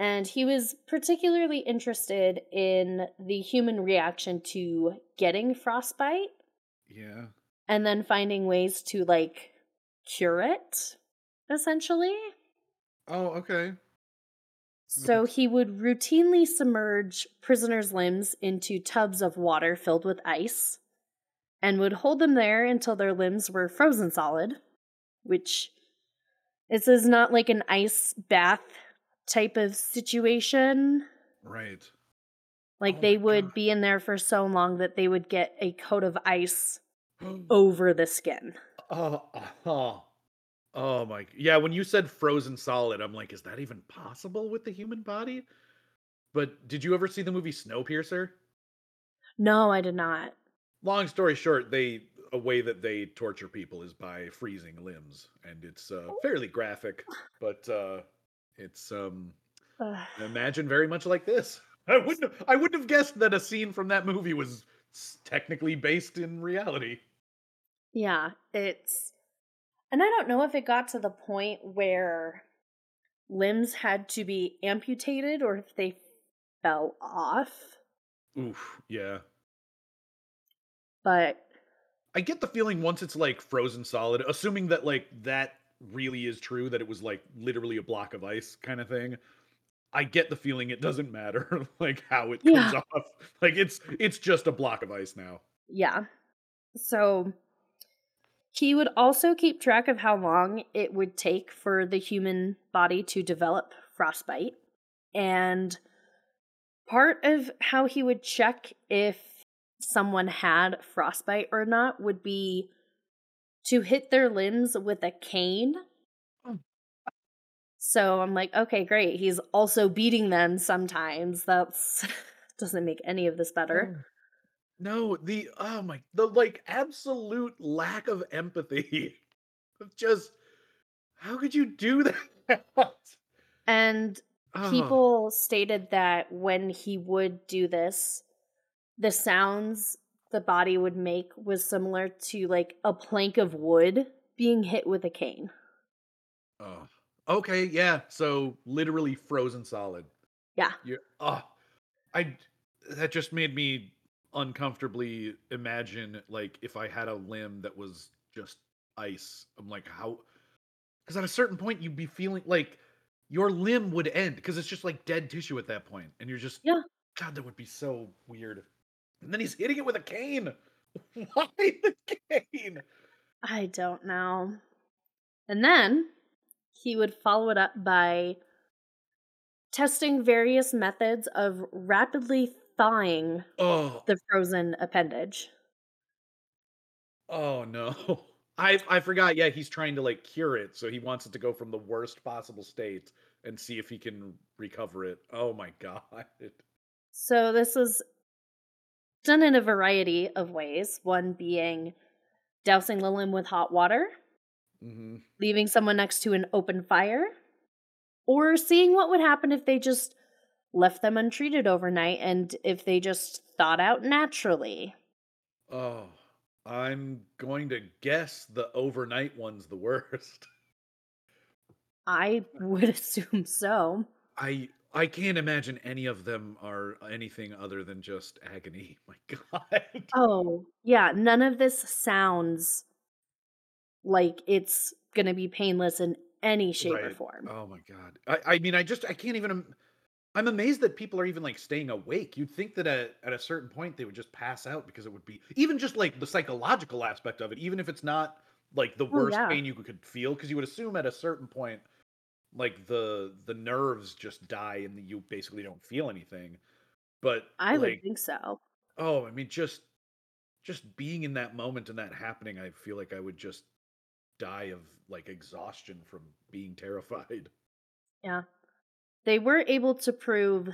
And he was particularly interested in the human reaction to getting frostbite. Yeah. And then finding ways to, like, cure it, essentially. Oh, okay. So he would routinely submerge prisoners' limbs into tubs of water filled with ice and would hold them there until their limbs were frozen solid, which this is not like an ice bath type of situation. Right. Like oh they would God. be in there for so long that they would get a coat of ice over the skin. Oh, oh, oh my. Yeah, when you said frozen solid, I'm like, is that even possible with the human body? But did you ever see the movie Snowpiercer? No, I did not. Long story short, they a way that they torture people is by freezing limbs. And it's uh, fairly graphic, but... Uh, It's um, Ugh. imagine very much like this. I wouldn't. Have, I wouldn't have guessed that a scene from that movie was technically based in reality. Yeah, it's, and I don't know if it got to the point where limbs had to be amputated or if they fell off. Oof. Yeah. But I get the feeling once it's like frozen solid, assuming that like that. really is true, that it was like literally a block of ice kind of thing. I get the feeling it doesn't matter like how it comes yeah. off. Like it's it's just a block of ice now. Yeah. So he would also keep track of how long it would take for the human body to develop frostbite. And part of how he would check if someone had frostbite or not would be to hit their limbs with a cane. Oh. So I'm like, okay, great. He's also beating them sometimes. That's doesn't make any of this better. No, the oh my the like absolute lack of empathy. Just how could you do that? And oh. people stated that when he would do this, the sounds the body would make was similar to like a plank of wood being hit with a cane. Oh, okay. Yeah. So literally frozen solid. Yeah. You're, oh, I, that just made me uncomfortably imagine like if I had a limb that was just ice, I'm like, how, because at a certain point you'd be feeling like your limb would end because it's just like dead tissue at that point. And you're just, yeah. God, that would be so weird. And then he's hitting it with a cane. Why the cane? I don't know. And then he would follow it up by testing various methods of rapidly thawing oh. the frozen appendage. Oh, no. I I forgot. Yeah, he's trying to, like, cure it. So he wants it to go from the worst possible state and see if he can recover it. Oh, my God. So this is done in a variety of ways. One being dousing the limb with hot water, mm-hmm. leaving someone next to an open fire, or seeing what would happen if they just left them untreated overnight and if they just thawed out naturally. Oh, I'm going to guess the overnight one's the worst. I would assume so. I I can't imagine any of them are anything other than just agony. My God. Oh, yeah. None of this sounds like it's going to be painless in any shape right. or form. Oh, my God. I, I mean, I just, I can't even, I'm, I'm amazed that people are even, like, staying awake. You'd think that at, at a certain point they would just pass out because it would be, even just, like, the psychological aspect of it, even if it's not, like, the worst oh, yeah. pain you could feel, because you would assume at a certain point, like, the the nerves just die and you basically don't feel anything. But I like, would think so. Oh, I mean, just just being in that moment and that happening, I feel like I would just die of, like, exhaustion from being terrified. Yeah. They were able to prove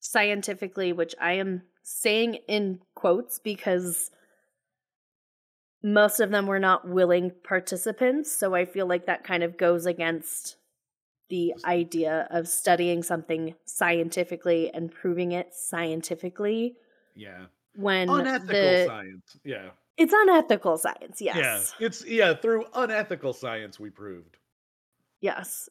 scientifically, which I am saying in quotes because most of them were not willing participants, so I feel like that kind of goes against the idea of studying something scientifically and proving it scientifically. Yeah. When unethical the, science. Yeah. It's unethical science, yes. Yeah. It's yeah, through unethical science we proved. Yes.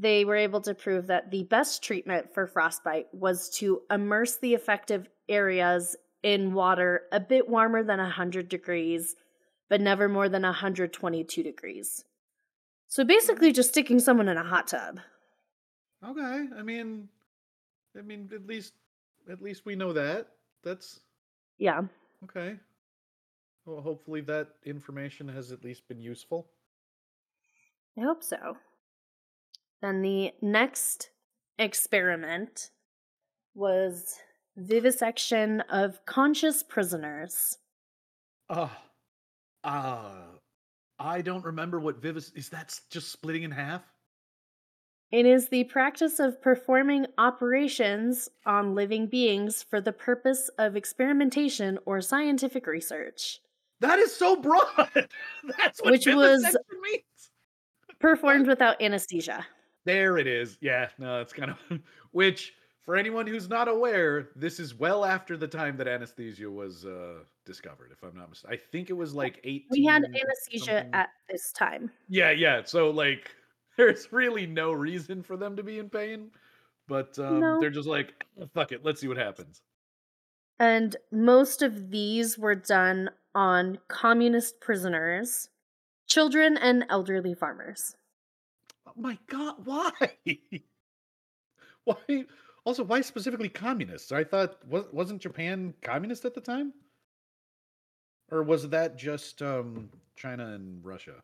They were able to prove that the best treatment for frostbite was to immerse the affected areas in water a bit warmer than one hundred degrees, but never more than one hundred twenty-two degrees. So basically just sticking someone in a hot tub. Okay. I mean, I mean, at least, at least we know that. That's... Yeah. Okay. Well, hopefully that information has at least been useful. I hope so. Then the next experiment was vivisection of conscious prisoners. Ah. Uh, ah. Uh... I don't remember what vivis... Is that just splitting in half? It is the practice of performing operations on living beings for the purpose of experimentation or scientific research. That is so broad! That's what Which was means! Performed without anesthesia. There it is. Yeah, no, it's kind of... Which, for anyone who's not aware, this is well after the time that anesthesia was... Uh... discovered, if I'm not mistaken. I think it was like eighteen. We had anesthesia at this time. Yeah, yeah. So like there's really no reason for them to be in pain, but um, no. They're just like, fuck it, let's see what happens. And most of these were done on communist prisoners, children, and elderly farmers. Oh my God, why? Why? Also, why specifically communists? I thought, wasn't Japan communist at the time? Or was that just um, China and Russia?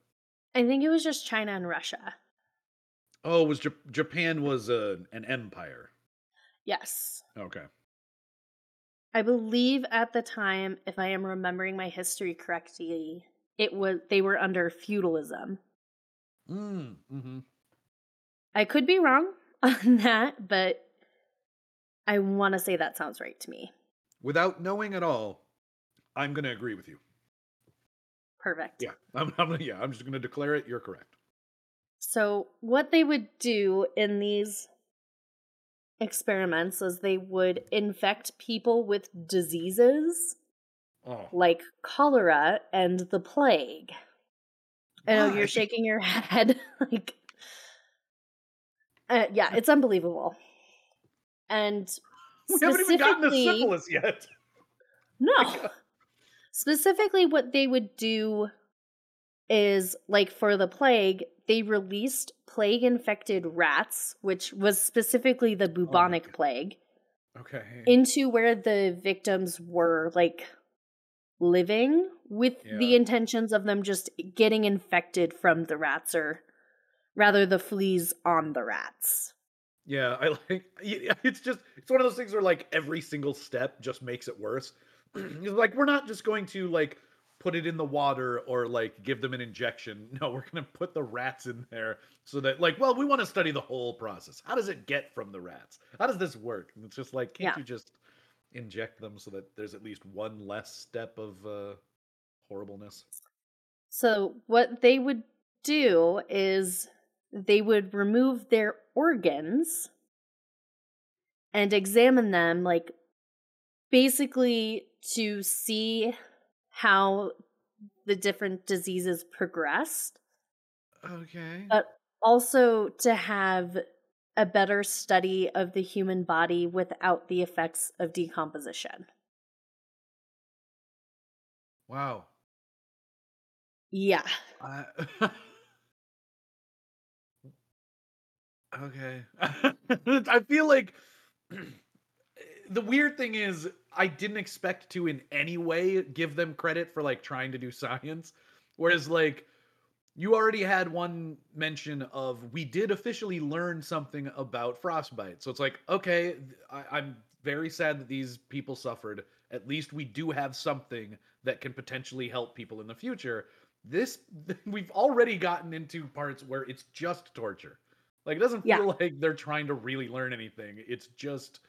I think it was just China and Russia. Oh, it was J- Japan was a, an empire? Yes. Okay. I believe at the time, if I am remembering my history correctly, it was they were under feudalism. Mm, mm-hmm. I could be wrong on that, but I want to say that sounds right to me. Without knowing at all. I'm going to agree with you. Perfect. Yeah, I'm, I'm, yeah, I'm just going to declare it. You're correct. So what they would do in these experiments is they would infect people with diseases oh. like cholera and the plague. I know you're shaking your head. like, uh, yeah, it's unbelievable. And we haven't even gotten to syphilis yet. No. Specifically, what they would do is, like for the plague, they released plague-infected rats, which was specifically the bubonic oh plague, okay, into where the victims were, like, living with yeah. the intentions of them just getting infected from the rats, or rather the fleas on the rats. Yeah, I like it's just it's one of those things where like every single step just makes it worse. Like we're not just going to like put it in the water or like give them an injection. No, we're going to put the rats in there so that like, well, we want to study the whole process. How does it get from the rats? How does this work? And it's just like, can't yeah. you just inject them so that there's at least one less step of uh, horribleness? So what they would do is they would remove their organs and examine them, like basically to see how the different diseases progressed. Okay. But also to have a better study of the human body without the effects of decomposition. Wow. Yeah. Uh, okay. I feel like the weird thing is I didn't expect to in any way give them credit for like trying to do science. Whereas like you already had one mention of we did officially learn something about frostbite. So it's like, okay, I, I'm very sad that these people suffered. At least we do have something that can potentially help people in the future. This, we've already gotten into parts where it's just torture. Like, it doesn't yeah. feel like they're trying to really learn anything. It's just,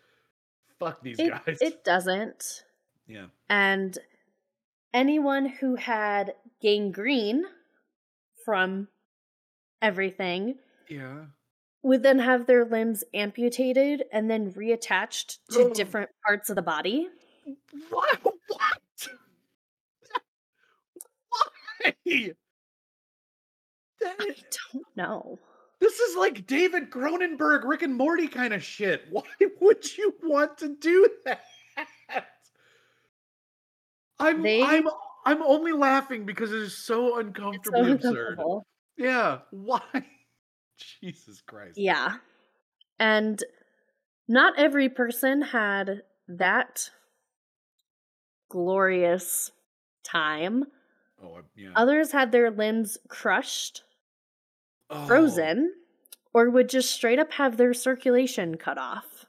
fuck these it, guys. It doesn't. Yeah. And anyone who had gangrene from everything yeah. would then have their limbs amputated and then reattached to different parts of the body. What? What? Why? That is... I don't know. This is like David Cronenberg, Rick and Morty kind of shit. Why would you want to do that? I'm they... I'm I'm only laughing because it is so uncomfortably so absurd. Yeah. Why? Jesus Christ. Yeah. And not every person had that glorious time. Oh, yeah. Others had their limbs crushed. Oh. Frozen, or would just straight up have their circulation cut off.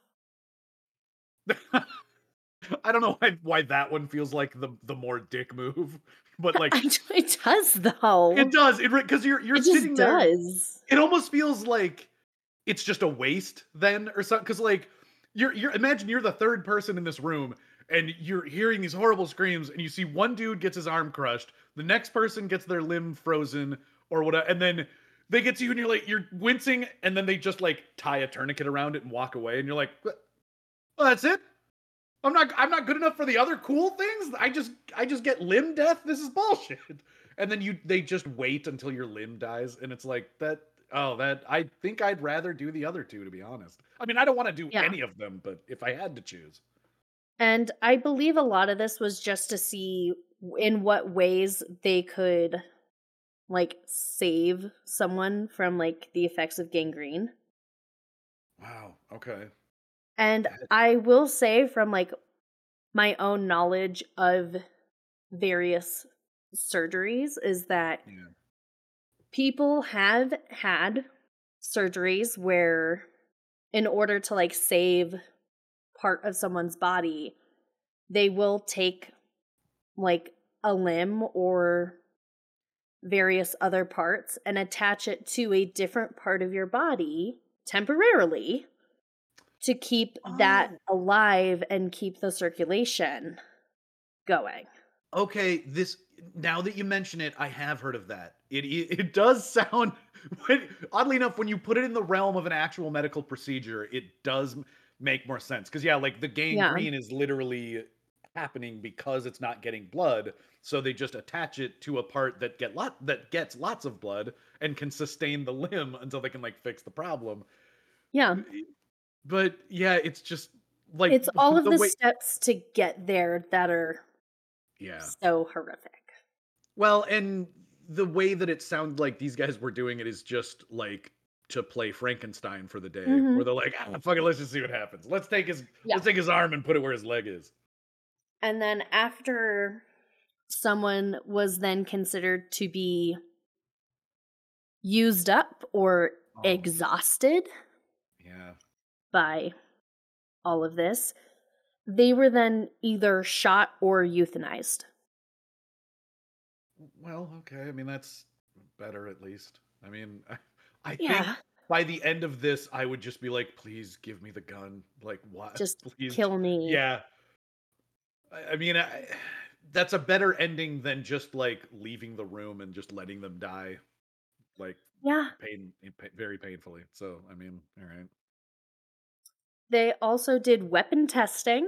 I don't know why, why that one feels like the the more dick move, but like it does though. It does. It because you're you're it sitting just there. Does. It almost feels like it's just a waste then, or something. Because like you're you're imagine you're the third person in this room. And you're hearing these horrible screams, and you see one dude gets his arm crushed, the next person gets their limb frozen, or whatever, and then they get to you, and you're like, you're wincing, and then they just like tie a tourniquet around it and walk away, and you're like, well, that's it. I'm not, I'm not good enough for the other cool things. I just, I just get limb death. This is bullshit. And then you, they just wait until your limb dies, and it's like that. Oh, that. I think I'd rather do the other two, to be honest. I mean, I don't want to do yeah. any of them, but if I had to choose. And I believe a lot of this was just to see in what ways they could, like, save someone from, like, the effects of gangrene. Wow, okay. And I will say from, like, my own knowledge of various surgeries is that yeah. people have had surgeries where, in order to, like, save part of someone's body, they will take like a limb or various other parts and attach it to a different part of your body temporarily to keep oh. that alive and keep the circulation going. Okay, this, now that you mention it, I have heard of that. It it, it does sound, oddly enough, when you put it in the realm of an actual medical procedure, it does make more sense. Because, yeah, like the gangrene yeah. is literally happening because it's not getting blood. So they just attach it to a part that get lot that gets lots of blood and can sustain the limb until they can like fix the problem. Yeah. But yeah, it's just like it's all of the, the way- steps to get there that are yeah so horrific. Well, and the way that it sounded like these guys were doing it is just like to play Frankenstein for the day, mm-hmm. where they're like, ah, fuck it, let's just see what happens. Let's take his yeah. let's take his arm and put it where his leg is. And then after someone was then considered to be used up or oh. exhausted, yeah, by all of this, they were then either shot or euthanized. Well, okay. I mean, that's better at least. I mean, I, I yeah. think by the end of this, I would just be like, please give me the gun. Like, what? Just please. Kill me. Yeah. I, I mean, I, that's a better ending than just like leaving the room and just letting them die. Like, yeah. Pain, very painfully. So, I mean, all right. They also did weapon testing.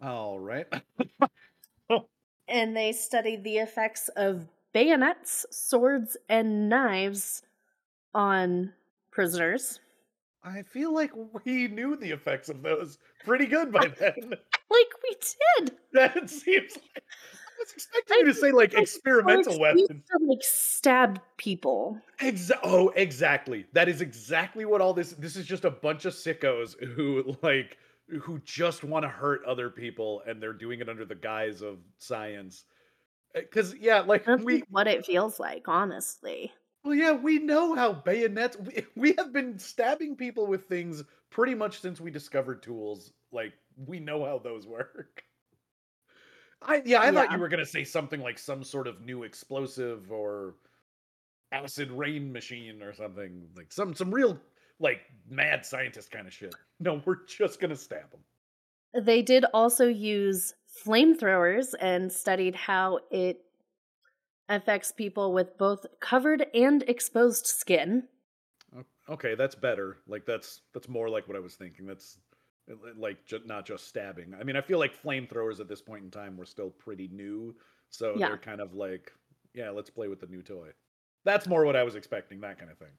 All right. And they studied the effects of bayonets, swords, and knives on prisoners. I feel like we knew the effects of those pretty good by then. Like we did. That seems like... I was expecting I, you to say, like, I, experimental I weapons. To, like, stab people. Exa- oh, exactly. That is exactly what all this... This is just a bunch of sickos who, like... who just want to hurt other people, and they're doing it under the guise of science. Because, yeah, like... That's we, what it feels like, honestly. Well, yeah, we know how bayonets... We, we have been stabbing people with things pretty much since we discovered tools. Like, we know how those work. I Yeah, I yeah. thought you were going to say something like some sort of new explosive or acid rain machine or something. Like, some some real... like mad scientist kind of shit. No, we're just going to stab them. They did also use flamethrowers and studied how it affects people with both covered and exposed skin. Okay, that's better. Like that's that's more like what I was thinking. That's like ju- not just stabbing. I mean, I feel like flamethrowers at this point in time were still pretty new, so yeah. They're kind of like, yeah, let's play with the new toy. That's more what I was expecting, that kind of thing.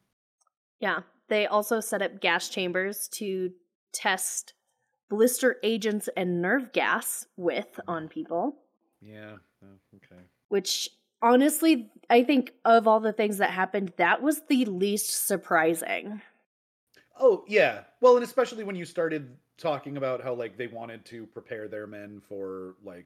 Yeah, they also set up gas chambers to test blister agents and nerve gas with on people. Yeah, oh, okay. Which, honestly, I think of all the things that happened, that was the least surprising. Oh, yeah. Well, and especially when you started talking about how, like, they wanted to prepare their men for, like,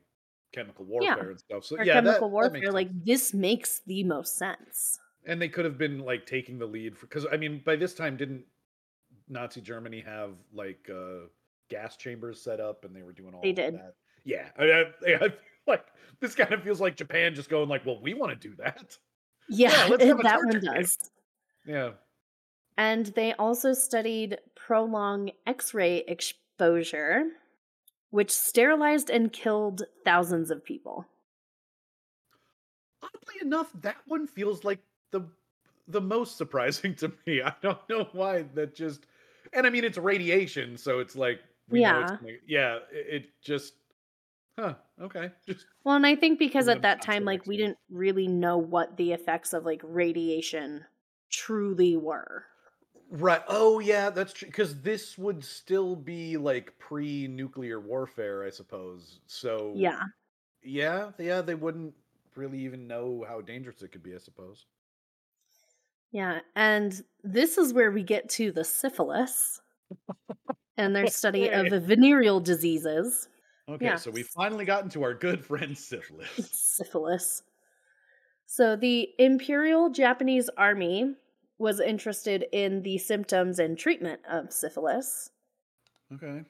chemical warfare yeah. and stuff. So, for yeah, chemical that, warfare, that like, this makes the most sense. And they could have been, like, taking the lead. Because, I mean, by this time, didn't Nazi Germany have, like, uh, gas chambers set up? And they were doing all they of did. That? Yeah. I, I, I feel like this kind of feels like Japan just going, like, well, we want to do that. Yeah, yeah let's have a that one does. Game. Yeah. And they also studied prolonged X-ray exposure, which sterilized and killed thousands of people. Oddly enough, that one feels like the the most surprising to me. I don't know why that just... And I mean, it's radiation, so it's like... We yeah. Know it's gonna, yeah, it, it just... Huh, okay. Just, well, and I think because at that time, like, we didn't really know what the effects of, like, radiation truly were. Right. Oh, yeah, that's true. Because this would still be, like, pre-nuclear warfare, I suppose. So... Yeah. Yeah, yeah, they wouldn't really even know how dangerous it could be, I suppose. Yeah, and this is where we get to the syphilis and their study of the venereal diseases. Okay, yeah. So we've finally gotten to our good friend syphilis. Syphilis. So the Imperial Japanese Army was interested in the symptoms and treatment of syphilis. Okay.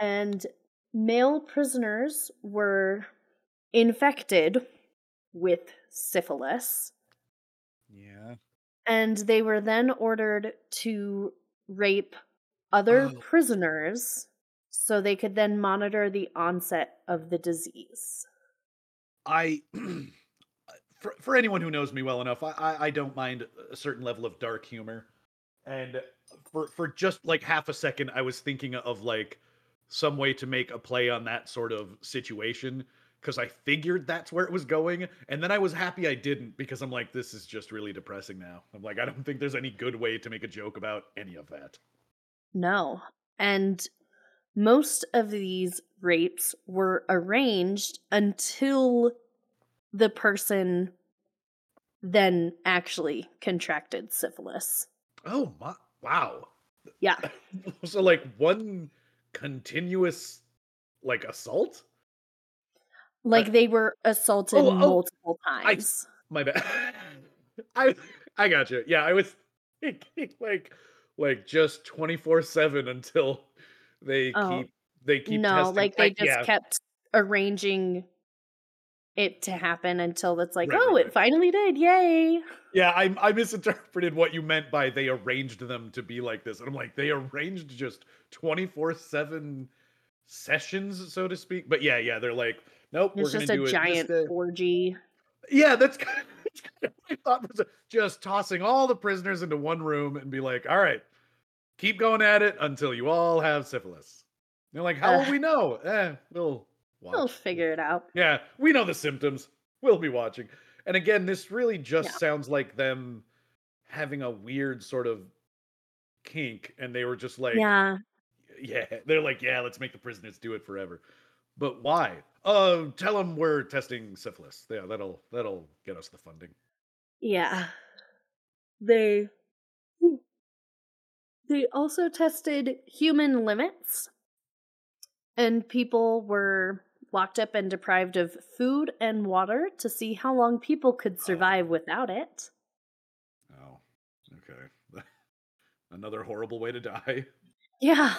And male prisoners were infected with syphilis. Yeah. And they were then ordered to rape other oh. prisoners so they could then monitor the onset of the disease. I, for, for anyone who knows me well enough, I, I, I don't mind a certain level of dark humor. And for, for just like half a second, I was thinking of like some way to make a play on that sort of situation. Because I figured that's where it was going. And then I was happy I didn't because I'm like, this is just really depressing now. I'm like, I don't think there's any good way to make a joke about any of that. No. And most of these rapes were arranged until the person then actually contracted syphilis. Oh, my, wow. Yeah. So like one continuous like assault? Like, they were assaulted oh, oh, multiple times. I, my bad. I I got you. Yeah, I was thinking, like, like just twenty-four seven until They oh. keep they keep no, testing. like they like, just yeah. kept arranging it to happen until it's like, right, oh, right. it finally did, yay! Yeah, I, I misinterpreted what you meant by they arranged them to be like this, and I'm like, they arranged just twenty-four seven sessions, so to speak. But yeah, yeah, they're like, nope, it's we're gonna do it. It's just a giant this orgy. Yeah, that's kind of, that's kind of what I thought was just tossing all the prisoners into one room and be like, all right, keep going at it until you all have syphilis. And they're like, how uh, will we know? Eh, we'll watch. We'll figure it out. Yeah, we know the symptoms. We'll be watching. And again, this really just yeah. sounds like them having a weird sort of kink, and they were just like, yeah, yeah. They're like, yeah, let's make the prisoners do it forever. But why? Oh, uh, tell them we're testing syphilis. Yeah, that'll that'll get us the funding. Yeah, they they also tested human limits, and people were locked up and deprived of food and water to see how long people could survive oh. without it. Oh, okay. Another horrible way to die. Yeah.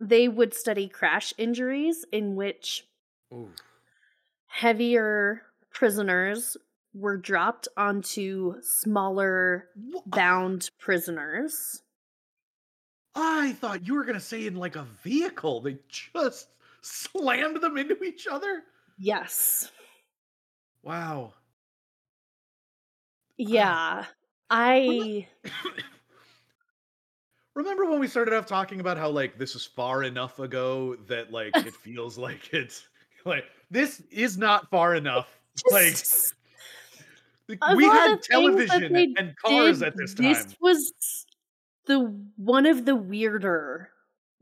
They would study crash injuries in which Ooh. heavier prisoners were dropped onto smaller what? bound prisoners. I thought you were going to say in like a vehicle. They just slammed them into each other? Yes. Wow. Yeah. Uh, I... Remember when we started off talking about how, like, this is far enough ago that, like, it feels like it's, like, this is not far enough. Like, we had television and cars did, at this time. This was the one of the weirder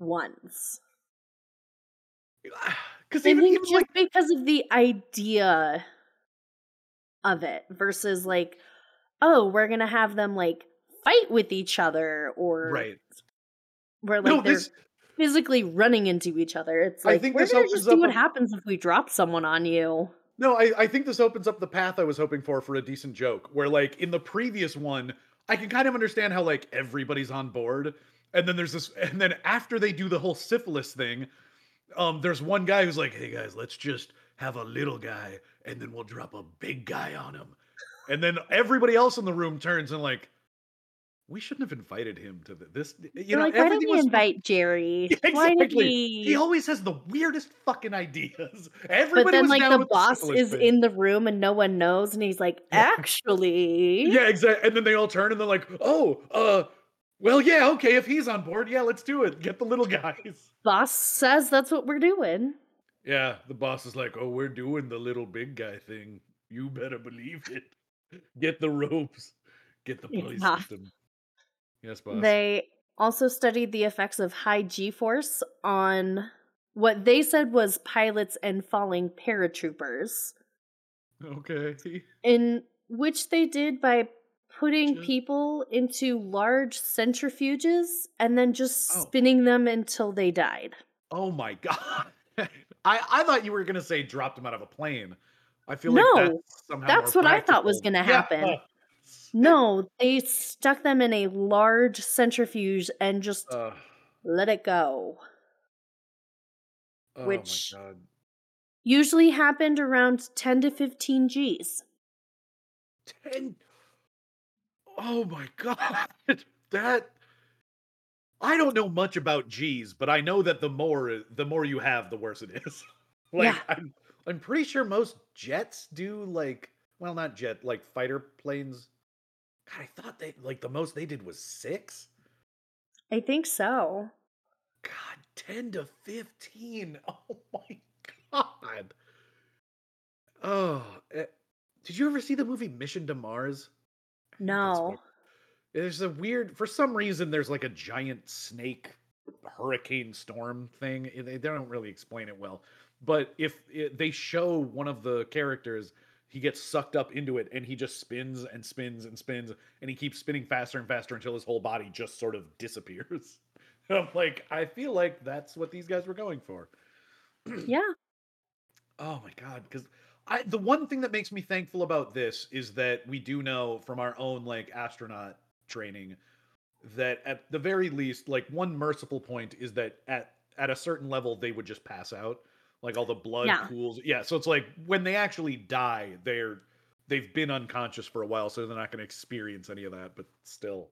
ones. Because even, even just like, because of the idea of it versus, like, oh, we're going to have them, like, fight with each other or right. where like no, they're this, physically running into each other. It's like, I think we're going to just do what a, happens if we drop someone on you. No, I, I think this opens up the path I was hoping for for a decent joke where like in the previous one, I can kind of understand how like everybody's on board. And then there's this, and then after they do the whole syphilis thing, um, there's one guy who's like, hey guys, let's just have a little guy and then we'll drop a big guy on him. And then everybody else in the room turns and like, we shouldn't have invited him to the, this. You You're know, like, why did we was... invite Jerry? Yeah, exactly. Why did we... He always has the weirdest fucking ideas. Everybody but then, was like, the boss the is thing. in the room and no one knows, and he's like, actually. Yeah, exactly. And then they all turn and they're like, oh, uh, well, yeah, okay, if he's on board, yeah, let's do it. Get the little guys. Boss says that's what we're doing. Yeah, the boss is like, oh, we're doing the little big guy thing. You better believe it. Get the ropes. Get the police yeah. system. Yes, boss. They also studied the effects of high G-force on what they said was pilots and falling paratroopers. Okay. In which they did by putting just... people into large centrifuges and then just oh. spinning them until they died. Oh my god. I, I thought you were going to say dropped them out of a plane. I feel no, like that's somehow that's what practical. I thought was going to happen. Yeah. No, they stuck them in a large centrifuge and just uh, let it go. Oh which my God. Usually happened around ten to fifteen Gs. ten Oh my God. That I don't know much about Gs, but I know that the more the more you have, the worse it is. Like yeah. I'm I'm pretty sure most jets do like well not jet, like fighter planes. God, I thought they, like, the most they did was six? I think so. God, ten to fifteen. Oh, my God. Oh. Uh, did you ever see the movie Mission to Mars? No. There's a weird, for some reason, there's, like, a giant snake hurricane storm thing. They don't really explain it well. But if it, they show one of the characters... He gets sucked up into it, and he just spins and spins and spins, and he keeps spinning faster and faster until his whole body just sort of disappears. And I'm like, I feel like that's what these guys were going for. Yeah. Oh, my God. Because I the one thing that makes me thankful about this is that we do know from our own, like, astronaut training that at the very least, like, one merciful point is that at at a certain level, they would just pass out. Like all the blood yeah. pools. Yeah. So it's like when they actually die, they're, they've been unconscious for a while. So they're not going to experience any of that, but still.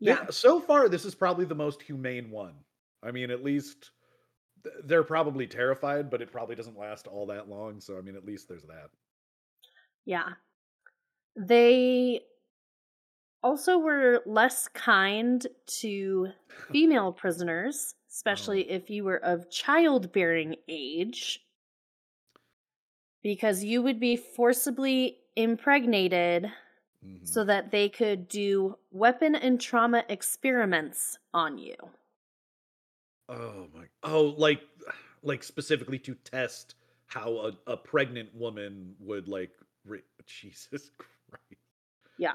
Yeah. yeah. So far, this is probably the most humane one. I mean, at least they're probably terrified, but it probably doesn't last all that long. So, I mean, at least there's that. Yeah. They also were less kind to female prisoners, especially oh. if you were of childbearing age, because you would be forcibly impregnated mm-hmm. so that they could do weapon and trauma experiments on you. Oh my! Oh, like, like specifically to test how a, a pregnant woman would like. Re- Jesus Christ! Yeah.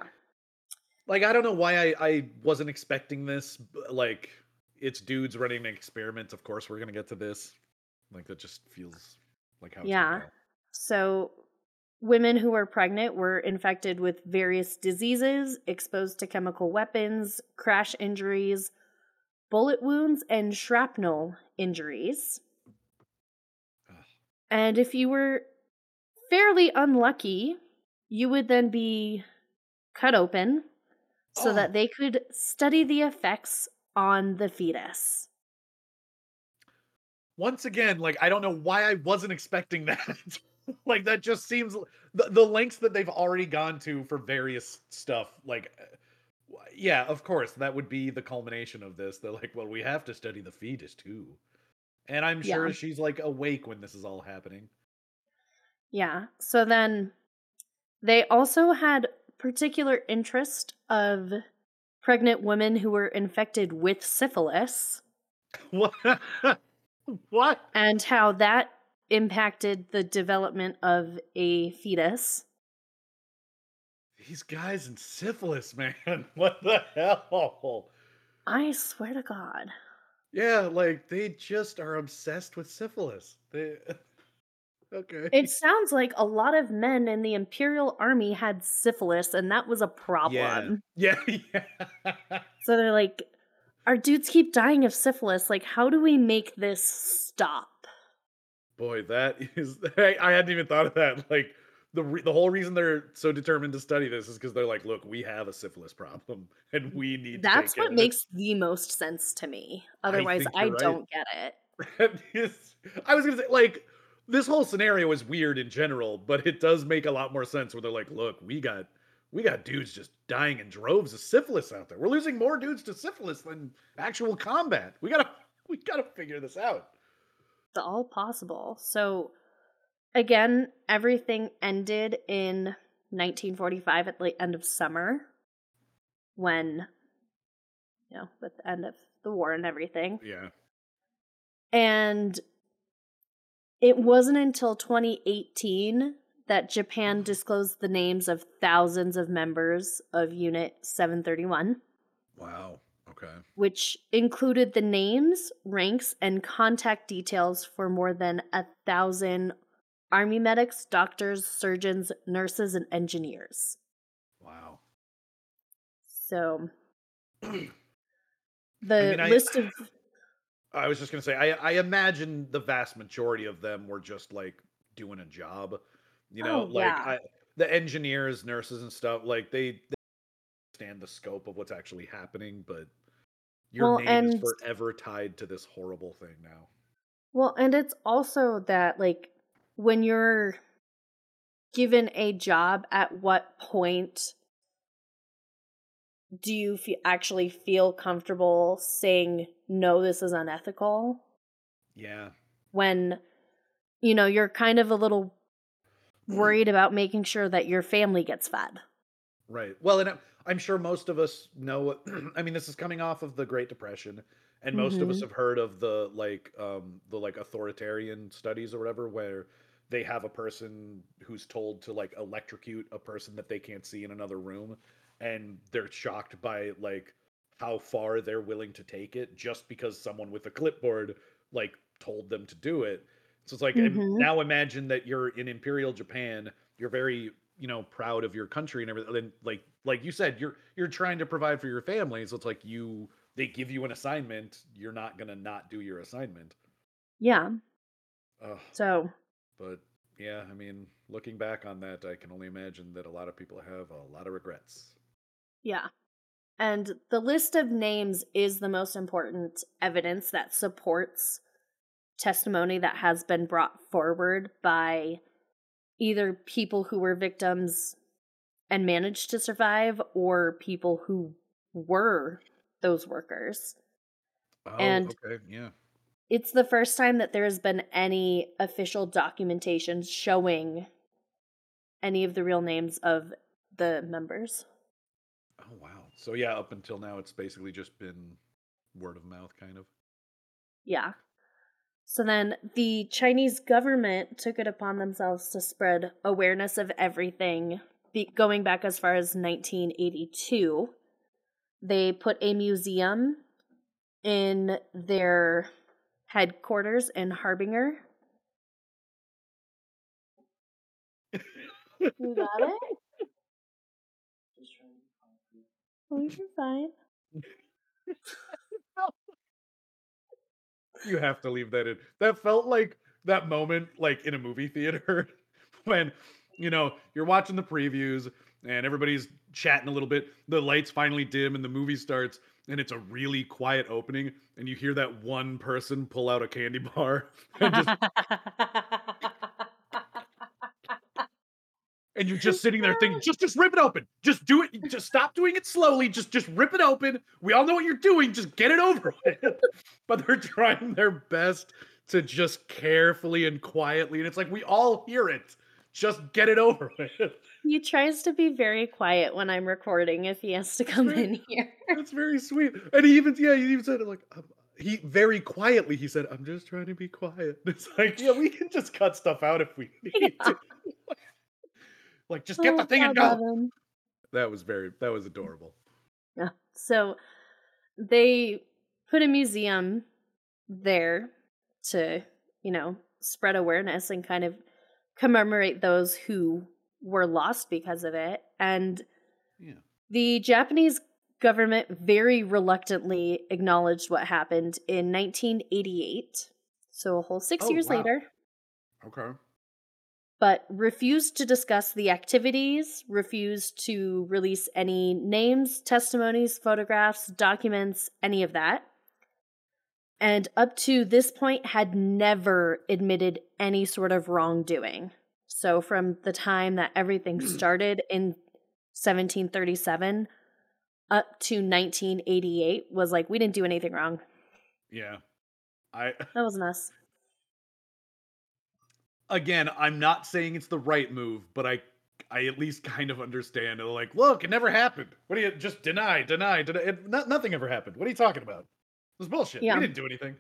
Like, I don't know why I, I wasn't expecting this. But like, it's dudes running an experiment. Of course, we're gonna get to this. Like, that just feels like how. Yeah. It's going. So, women who were pregnant were infected with various diseases, exposed to chemical weapons, crash injuries, bullet wounds, and shrapnel injuries. Ugh. And if you were fairly unlucky, you would then be cut open so oh. that they could study the effects on the fetus. Once again, like, I don't know why I wasn't expecting that. Like, that just seems... The, the lengths that they've already gone to for various stuff, like... Yeah, of course, that would be the culmination of this. They're like, well, we have to study the fetus, too. And I'm sure yeah. she's, like, awake when this is all happening. Yeah, so then they also had particular interest of pregnant women who were infected with syphilis. What? What? And how that impacted the development of a fetus. These guys in syphilis, man. What the hell? I swear to God. Yeah, like, they just are obsessed with syphilis. They... Okay. It sounds like a lot of men in the Imperial Army had syphilis, and that was a problem. Yeah, yeah. yeah. So they're like, our dudes keep dying of syphilis. Like, how do we make this stop? Boy, that is... I hadn't even thought of that. Like, The re- the whole reason they're so determined to study this is because they're like, look, we have a syphilis problem, and we need That's to That's what it. makes the most sense to me. Otherwise, I, I right. don't get it. I was going to say, like, this whole scenario is weird in general, but it does make a lot more sense where they're like, look, we got we got dudes just dying in droves of syphilis out there. We're losing more dudes to syphilis than actual combat. We gotta we gotta figure this out. It's all possible. So... Again, everything ended in nineteen forty-five at the end of summer when, you know, at the end of the war and everything. Yeah. And it wasn't until twenty eighteen that Japan disclosed the names of thousands of members of Unit seven thirty-one. Wow. Okay. Which included the names, ranks, and contact details for more than a thousand Army medics, doctors, surgeons, nurses, and engineers. Wow. So, the I mean, list I, of... I was just going to say, I, I imagine the vast majority of them were just, like, doing a job. You know, oh, like, yeah. I, the engineers, nurses, and stuff, like, they, they understand the scope of what's actually happening, but your well, name and... is forever tied to this horrible thing now. Well, and it's also that, like... When you're given a job, at what point do you fe- actually feel comfortable saying, no, this is unethical? Yeah. When, you know, you're kind of a little worried about making sure that your family gets fed. Right. Well, and I'm sure most of us know, I mean, this is coming off of the Great Depression. And most mm-hmm. of us have heard of the, like, um, the, like, authoritarian studies or whatever, where they have a person who's told to, like, electrocute a person that they can't see in another room. And they're shocked by, like, how far they're willing to take it just because someone with a clipboard, like, told them to do it. So it's like, mm-hmm. now imagine that you're in Imperial Japan. You're very, you know, proud of your country and everything. And, like, like you said, you're, you're trying to provide for your family. So it's like you... they give you an assignment, you're not going to not do your assignment. Yeah. Uh, so. But, yeah, I mean, looking back on that, I can only imagine that a lot of people have a lot of regrets. Yeah. And the list of names is the most important evidence that supports testimony that has been brought forward by either people who were victims and managed to survive or people who were those workers. Oh, and okay, yeah. It's the first time that there has been any official documentation showing any of the real names of the members. Oh, wow. So, yeah, up until now, it's basically just been word of mouth, kind of. Yeah. So then the Chinese government took it upon themselves to spread awareness of everything. Be- going back as far as nineteen eighty-two, they put a museum in their headquarters in Harbin. You got it? Oh, you're fine. You have to leave that in. That felt like that moment, like in a movie theater, when, you know, you're watching the previews and everybody's chatting a little bit. The lights finally dim and the movie starts. And it's a really quiet opening, and you hear that one person pull out a candy bar, and, just... and you're just sitting there thinking, just, just rip it open, just do it, just stop doing it slowly, just, just rip it open. We all know what you're doing, just get it over with. But they're trying their best to just carefully and quietly, and it's like we all hear it. Just get it over with. He tries to be very quiet when I'm recording if he has to come very, in here. That's very sweet. And he even, yeah, he even said, like, um, he very quietly, he said, I'm just trying to be quiet. It's like, yeah, we can just cut stuff out if we need yeah. to. Like, just get oh, the thing and go. That was very, that was adorable. Yeah. So they put a museum there to, you know, spread awareness and kind of commemorate those who were lost because of it. And yeah. the Japanese government very reluctantly acknowledged what happened in nineteen eighty-eight. So a whole six oh, years wow. later. Okay. But refused to discuss the activities, refused to release any names, testimonies, photographs, documents, any of that. And up to this point had never admitted any sort of wrongdoing. So from the time that everything started in seventeen thirty-seven up to nineteen eighty-eight was like, we didn't do anything wrong. Yeah. I That wasn't us. Again, I'm not saying it's the right move, but I I at least kind of understand. Like, look, it never happened. What do you, just deny, deny, deny. It, not, nothing ever happened. What are you talking about? It was bullshit. Yeah. We didn't do anything.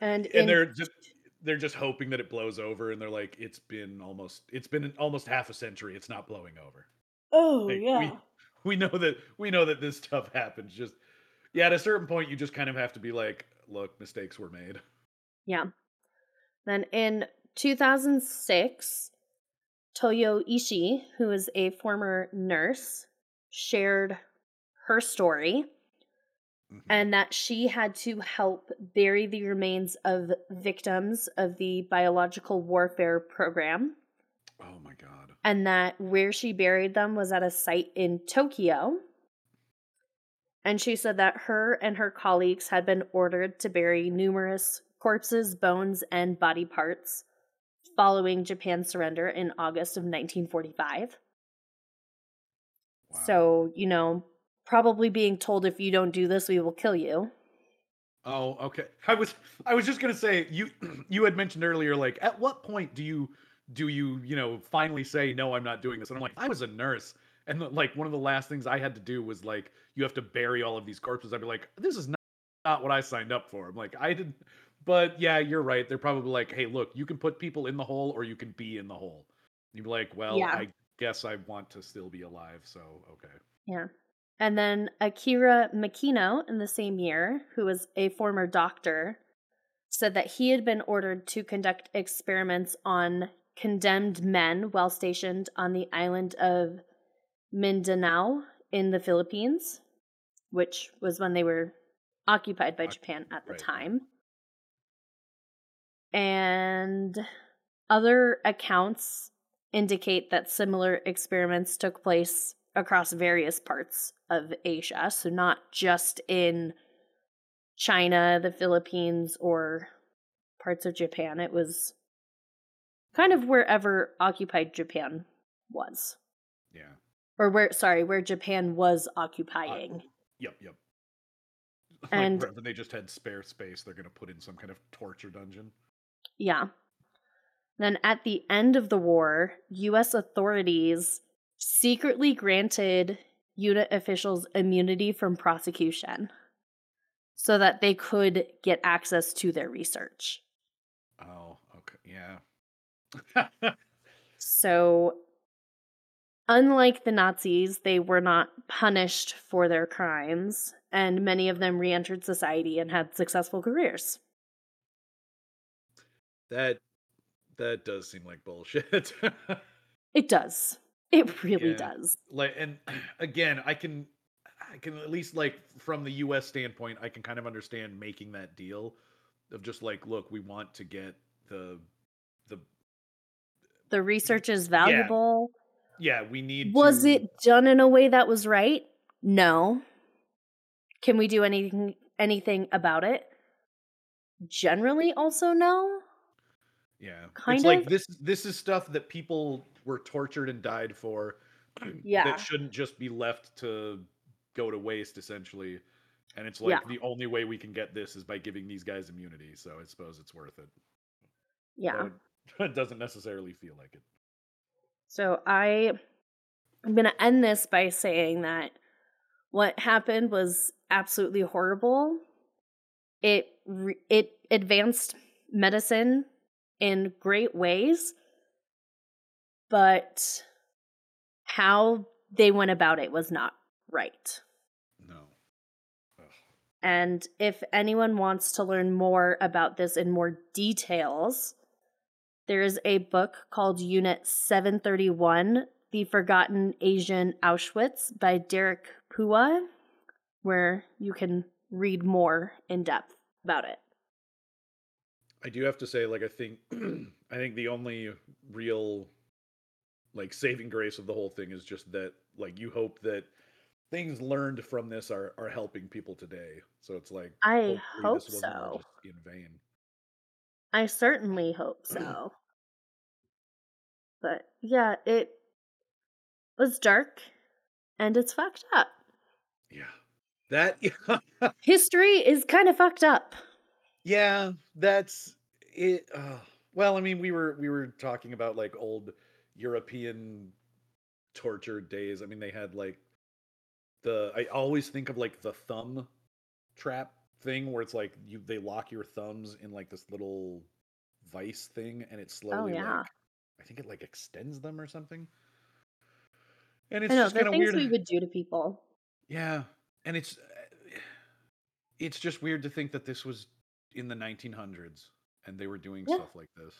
And, and in... they're just they're just hoping that it blows over, and they're like, it's been almost it's been almost half a century. It's not blowing over. Oh like, yeah. We, we know that we know that this stuff happens. Just yeah, at a certain point you just kind of have to be like, look, mistakes were made. Yeah. Then in two thousand six, Toyo Ishii, who is a former nurse, shared her story. And that she had to help bury the remains of victims of the biological warfare program. Oh, my God. And that where she buried them was at a site in Tokyo. And she said that her and her colleagues had been ordered to bury numerous corpses, bones, and body parts following Japan's surrender in August of nineteen forty-five. Wow. So, you know... probably being told, if you don't do this, we will kill you. Oh, okay. I was I was just gonna say you you had mentioned earlier, like, at what point do you do you you know finally say no, I'm not doing this? And I'm like, I was a nurse, and the, like one of the last things I had to do was like, you have to bury all of these corpses. I'd be like, this is not, not what I signed up for. I'm like, I didn't. But yeah, you're right. They're probably like, hey, look, you can put people in the hole or you can be in the hole. And you'd be like, well, yeah. I guess I want to still be alive. So okay. Yeah. And then Akira Makino, in the same year, who was a former doctor, said that he had been ordered to conduct experiments on condemned men while stationed on the island of Mindanao in the Philippines, which was when they were occupied by Oc- Japan at the right. time. And other accounts indicate that similar experiments took place across various parts of Asia, so not just in China, the Philippines, or parts of Japan. It was kind of wherever occupied Japan was. Yeah. Or where, sorry, where Japan was occupying. Uh, yep, yep. And like wherever they just had spare space, they're going to put in some kind of torture dungeon. Yeah. Then at the end of the war, U S authorities secretly granted unit officials immunity from prosecution so that they could get access to their research. Oh, okay. Yeah. So, unlike the Nazis, they were not punished for their crimes, and many of them re-entered society and had successful careers. That that does seem like bullshit. It does. It really yeah. does. Like, and again, I can I can at least, like, from the U S standpoint, I can kind of understand making that deal of just like, look, we want to get the the the research is valuable. Yeah. Yeah, we need Was to... it done in a way that was right? No. Can we do anything anything about it? Generally also no. Yeah. Kind it's of. like this this is stuff that people were tortured and died for. Yeah. That shouldn't just be left to go to waste, essentially. And it's like yeah. the only way we can get this is by giving these guys immunity, so I suppose it's worth it. Yeah. But it doesn't necessarily feel like it. So I, I'm going to end this by saying that what happened was absolutely horrible. It re- it advanced medicine in great ways, but how they went about it was not right. No. Ugh. And if anyone wants to learn more about this in more details, there is a book called Unit seven thirty-one, The Forgotten Asian Auschwitz by Derek Pua, where you can read more in depth about it. I do have to say, like, I think I think the only real, like, saving grace of the whole thing is just that, like, you hope that things learned from this are, are helping people today. So it's like, I hope this wasn't so. Just in vain. I certainly hope so. But yeah, it was dark and it's fucked up. Yeah. That yeah. History is kind of fucked up. Yeah, that's it. Uh, well, I mean, we were we were talking about like old European torture days. I mean, they had like the I always think of like the thumb trap thing where it's like you they lock your thumbs in like this little vice thing and it slowly oh, yeah. like I think it like extends them or something. And it's I know, just kind of weird. The things we would do to people. Yeah. And it's it's just weird to think that this was in the nineteen hundreds and they were doing yeah. stuff like this.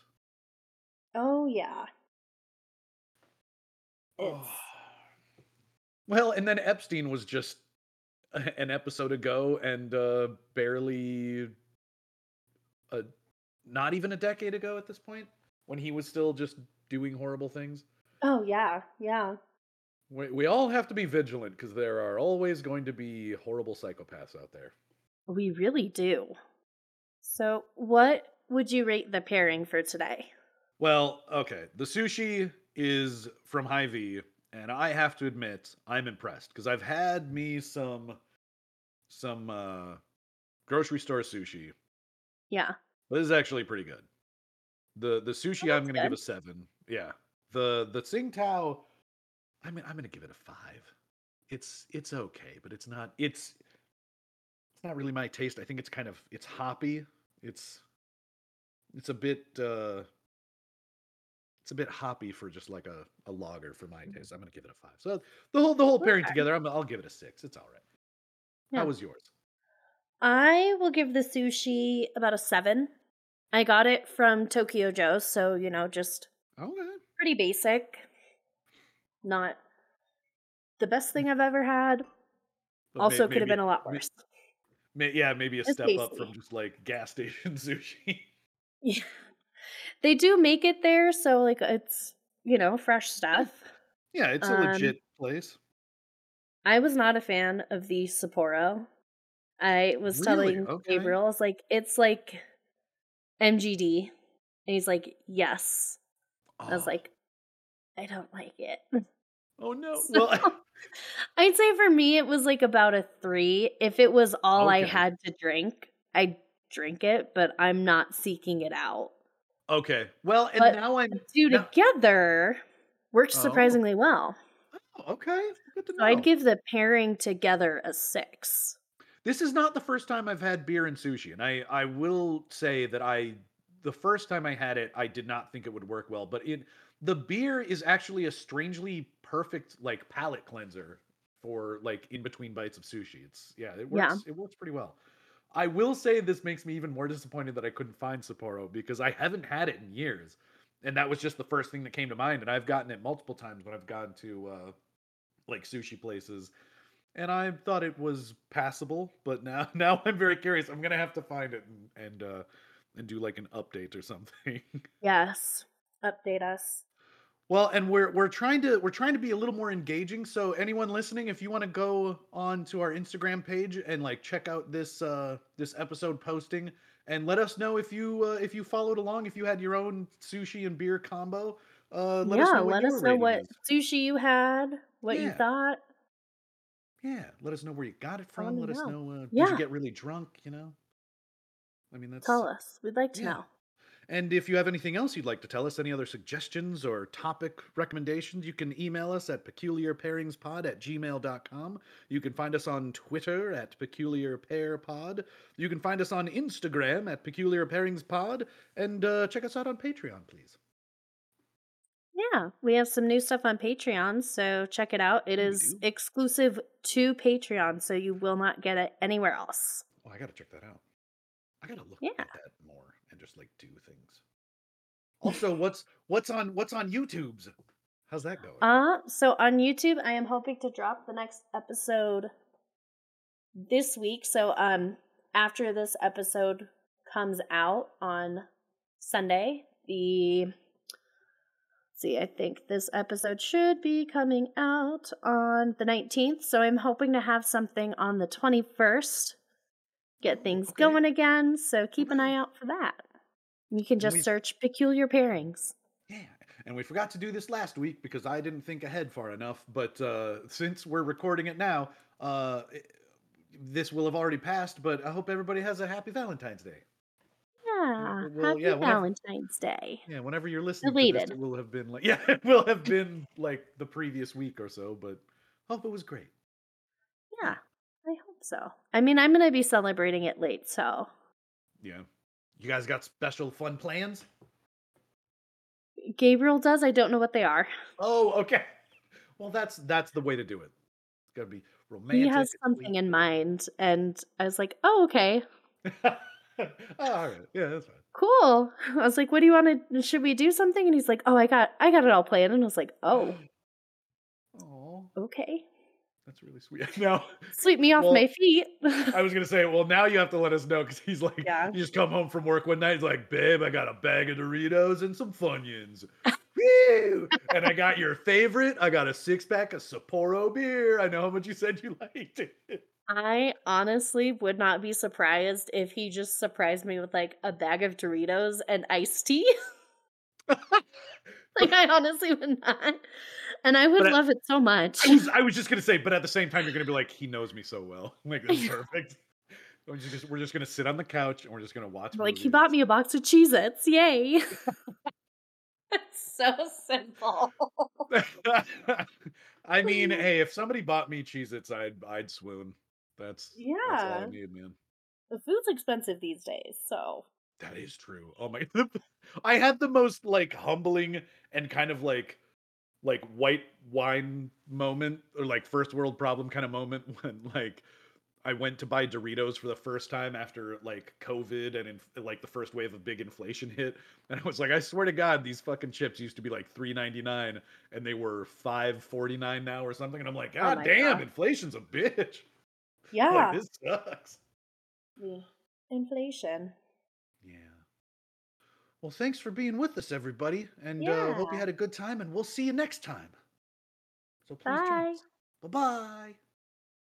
Oh yeah. Oh. Well, and then Epstein was just an episode ago and uh, barely a, not even a decade ago at this point when he was still just doing horrible things. Oh, yeah. Yeah. We, we all have to be vigilant because there are always going to be horrible psychopaths out there. We really do. So what would you rate the pairing for today? Well, okay. The sushi is from Hy-Vee. And I have to admit, I'm impressed because I've had me some some uh, grocery store sushi. Yeah. But this is actually pretty good. The the sushi oh, I'm going to give a seven. Yeah. The the Tsingtao, I mean, I'm going to give it a five. It's it's okay, but it's not it's it's not really my taste. I think it's kind of it's hoppy. It's it's a bit uh, It's a bit hoppy for just like a, a lager for my taste. I'm going to give it a five. So the whole the whole okay. pairing together, I'm, I'll give it a six. It's all right. Yeah. How was yours? I will give the sushi about a seven. I got it from Tokyo Joe's, so, you know, just okay. pretty basic. Not the best thing I've ever had. But also may, could maybe, have been a lot worse. May, yeah, maybe a step up from just like gas station sushi. Yeah, they do make it there, so like it's, you know, fresh stuff. Yeah, it's a um, legit place. I was not a fan of the Sapporo. I was really? telling okay. Gabriel, I was like, it's like M G D, and he's like, yes. Oh. I was like, I don't like it. Oh no! So, well, I... I'd say for me it was like about a three. If it was all okay. I had to drink, I'd drink it, but I'm not seeking it out. Okay. Well, and but now I'm two now... together worked surprisingly oh. well. Oh, okay. Good to know. So I'd give the pairing together a six. This is not the first time I've had beer and sushi, and I, I will say that I the first time I had it, I did not think it would work well, but it the beer is actually a strangely perfect like palate cleanser for like in between bites of sushi. It's yeah, it works. Yeah. It works pretty well. I will say this makes me even more disappointed that I couldn't find Sapporo because I haven't had it in years, and that was just the first thing that came to mind. And I've gotten it multiple times when I've gone to uh, like sushi places. And I thought it was passable, but now, now I'm very curious. I'm gonna have to find it and and, uh, and do like an update or something. Yes, update us. Well, and we're we're trying to we're trying to be a little more engaging. So anyone listening, if you want to go on to our Instagram page and like check out this uh, this episode posting, and let us know if you uh, if you followed along, if you had your own sushi and beer combo. Uh, let yeah, us know let us know what is. sushi you had, what yeah. you thought. Yeah, let us know where you got it from. Let know. us know, uh, yeah. did you get really drunk, you know? I mean, that's... Tell us. We'd like to yeah. know. And if you have anything else you'd like to tell us, any other suggestions or topic recommendations, you can email us at peculiar pairings pod at gmail dot com. You can find us on Twitter at peculiar pair pod. You can find us on Instagram at peculiar pairings pod. And uh, check us out on Patreon, please. Yeah, we have some new stuff on Patreon, so check it out. It is exclusive to Patreon, so you will not get it anywhere else. Oh, I gotta check that out. I gotta look yeah. at that more and just like do things. Also, what's what's on what's on YouTube's? How's that going? Uh, so on YouTube, I am hoping to drop the next episode this week. So um, after this episode comes out on Sunday, the See, I think this episode should be coming out on the nineteenth, so I'm hoping to have something on the twenty-first. Get things okay. going again, so keep okay. an eye out for that. You can just search Peculiar Pairings. Yeah, and we forgot to do this last week because I didn't think ahead far enough, but uh, since we're recording it now, uh, this will have already passed, but I hope everybody has a happy Valentine's Day. Yeah, well, happy yeah, Valentine's whenever, Day. Yeah, whenever you're listening Deleted. to this, it will have been like yeah, it will have been like the previous week or so, but hope it was great. Yeah, I hope so. I mean, I'm going to be celebrating it late, so. Yeah. You guys got special fun plans? Gabriel does. I don't know what they are. Oh, okay. Well, that's that's the way to do it. It's got to be romantic. He has something sweet. in mind, and I was like, "Oh, okay." Oh, all right. Yeah, that's fine. Cool. I was like, what do you want to, should we do something? And he's like, oh, I got, I got it all planned. And I was like, oh, oh, okay. That's really sweet. Now, sweep me off well, my feet. I was going to say, well, now you have to let us know. Cause he's like, yeah. you just come home from work one night. He's like, babe, I got a bag of Doritos and some Funyuns. Woo! And I got your favorite. I got a six pack of Sapporo beer. I know how much you said you liked it. I honestly would not be surprised if he just surprised me with like a bag of Doritos and iced tea. Like I honestly would not. And I would but love I, it so much. I was, I was just going to say, but at the same time, you're going to be like, he knows me so well. Like, that's perfect. We're just, we're just going to sit on the couch and we're just going to watch. Like movies. He bought me a box of Cheez-Its. Yay. It's so simple. I mean, hey, if somebody bought me Cheez-Its, I'd, I'd swoon. That's yeah. That's all I need, man. The food's expensive these days, so that is true. Oh my! I had the most like humbling and kind of like like white wine moment, or like first world problem kind of moment when like I went to buy Doritos for the first time after like COVID and in, like the first wave of big inflation hit, and I was like, I swear to God, these fucking chips used to be like three ninety-nine and they were five forty-nine now or something, and I'm like, God oh damn, God. inflation's a bitch. Yeah, like, this sucks. Ugh. Inflation. Yeah. Well, thanks for being with us, everybody. And yeah. uh, hope you had a good time, and we'll see you next time. So please Bye. Join us. Bye-bye.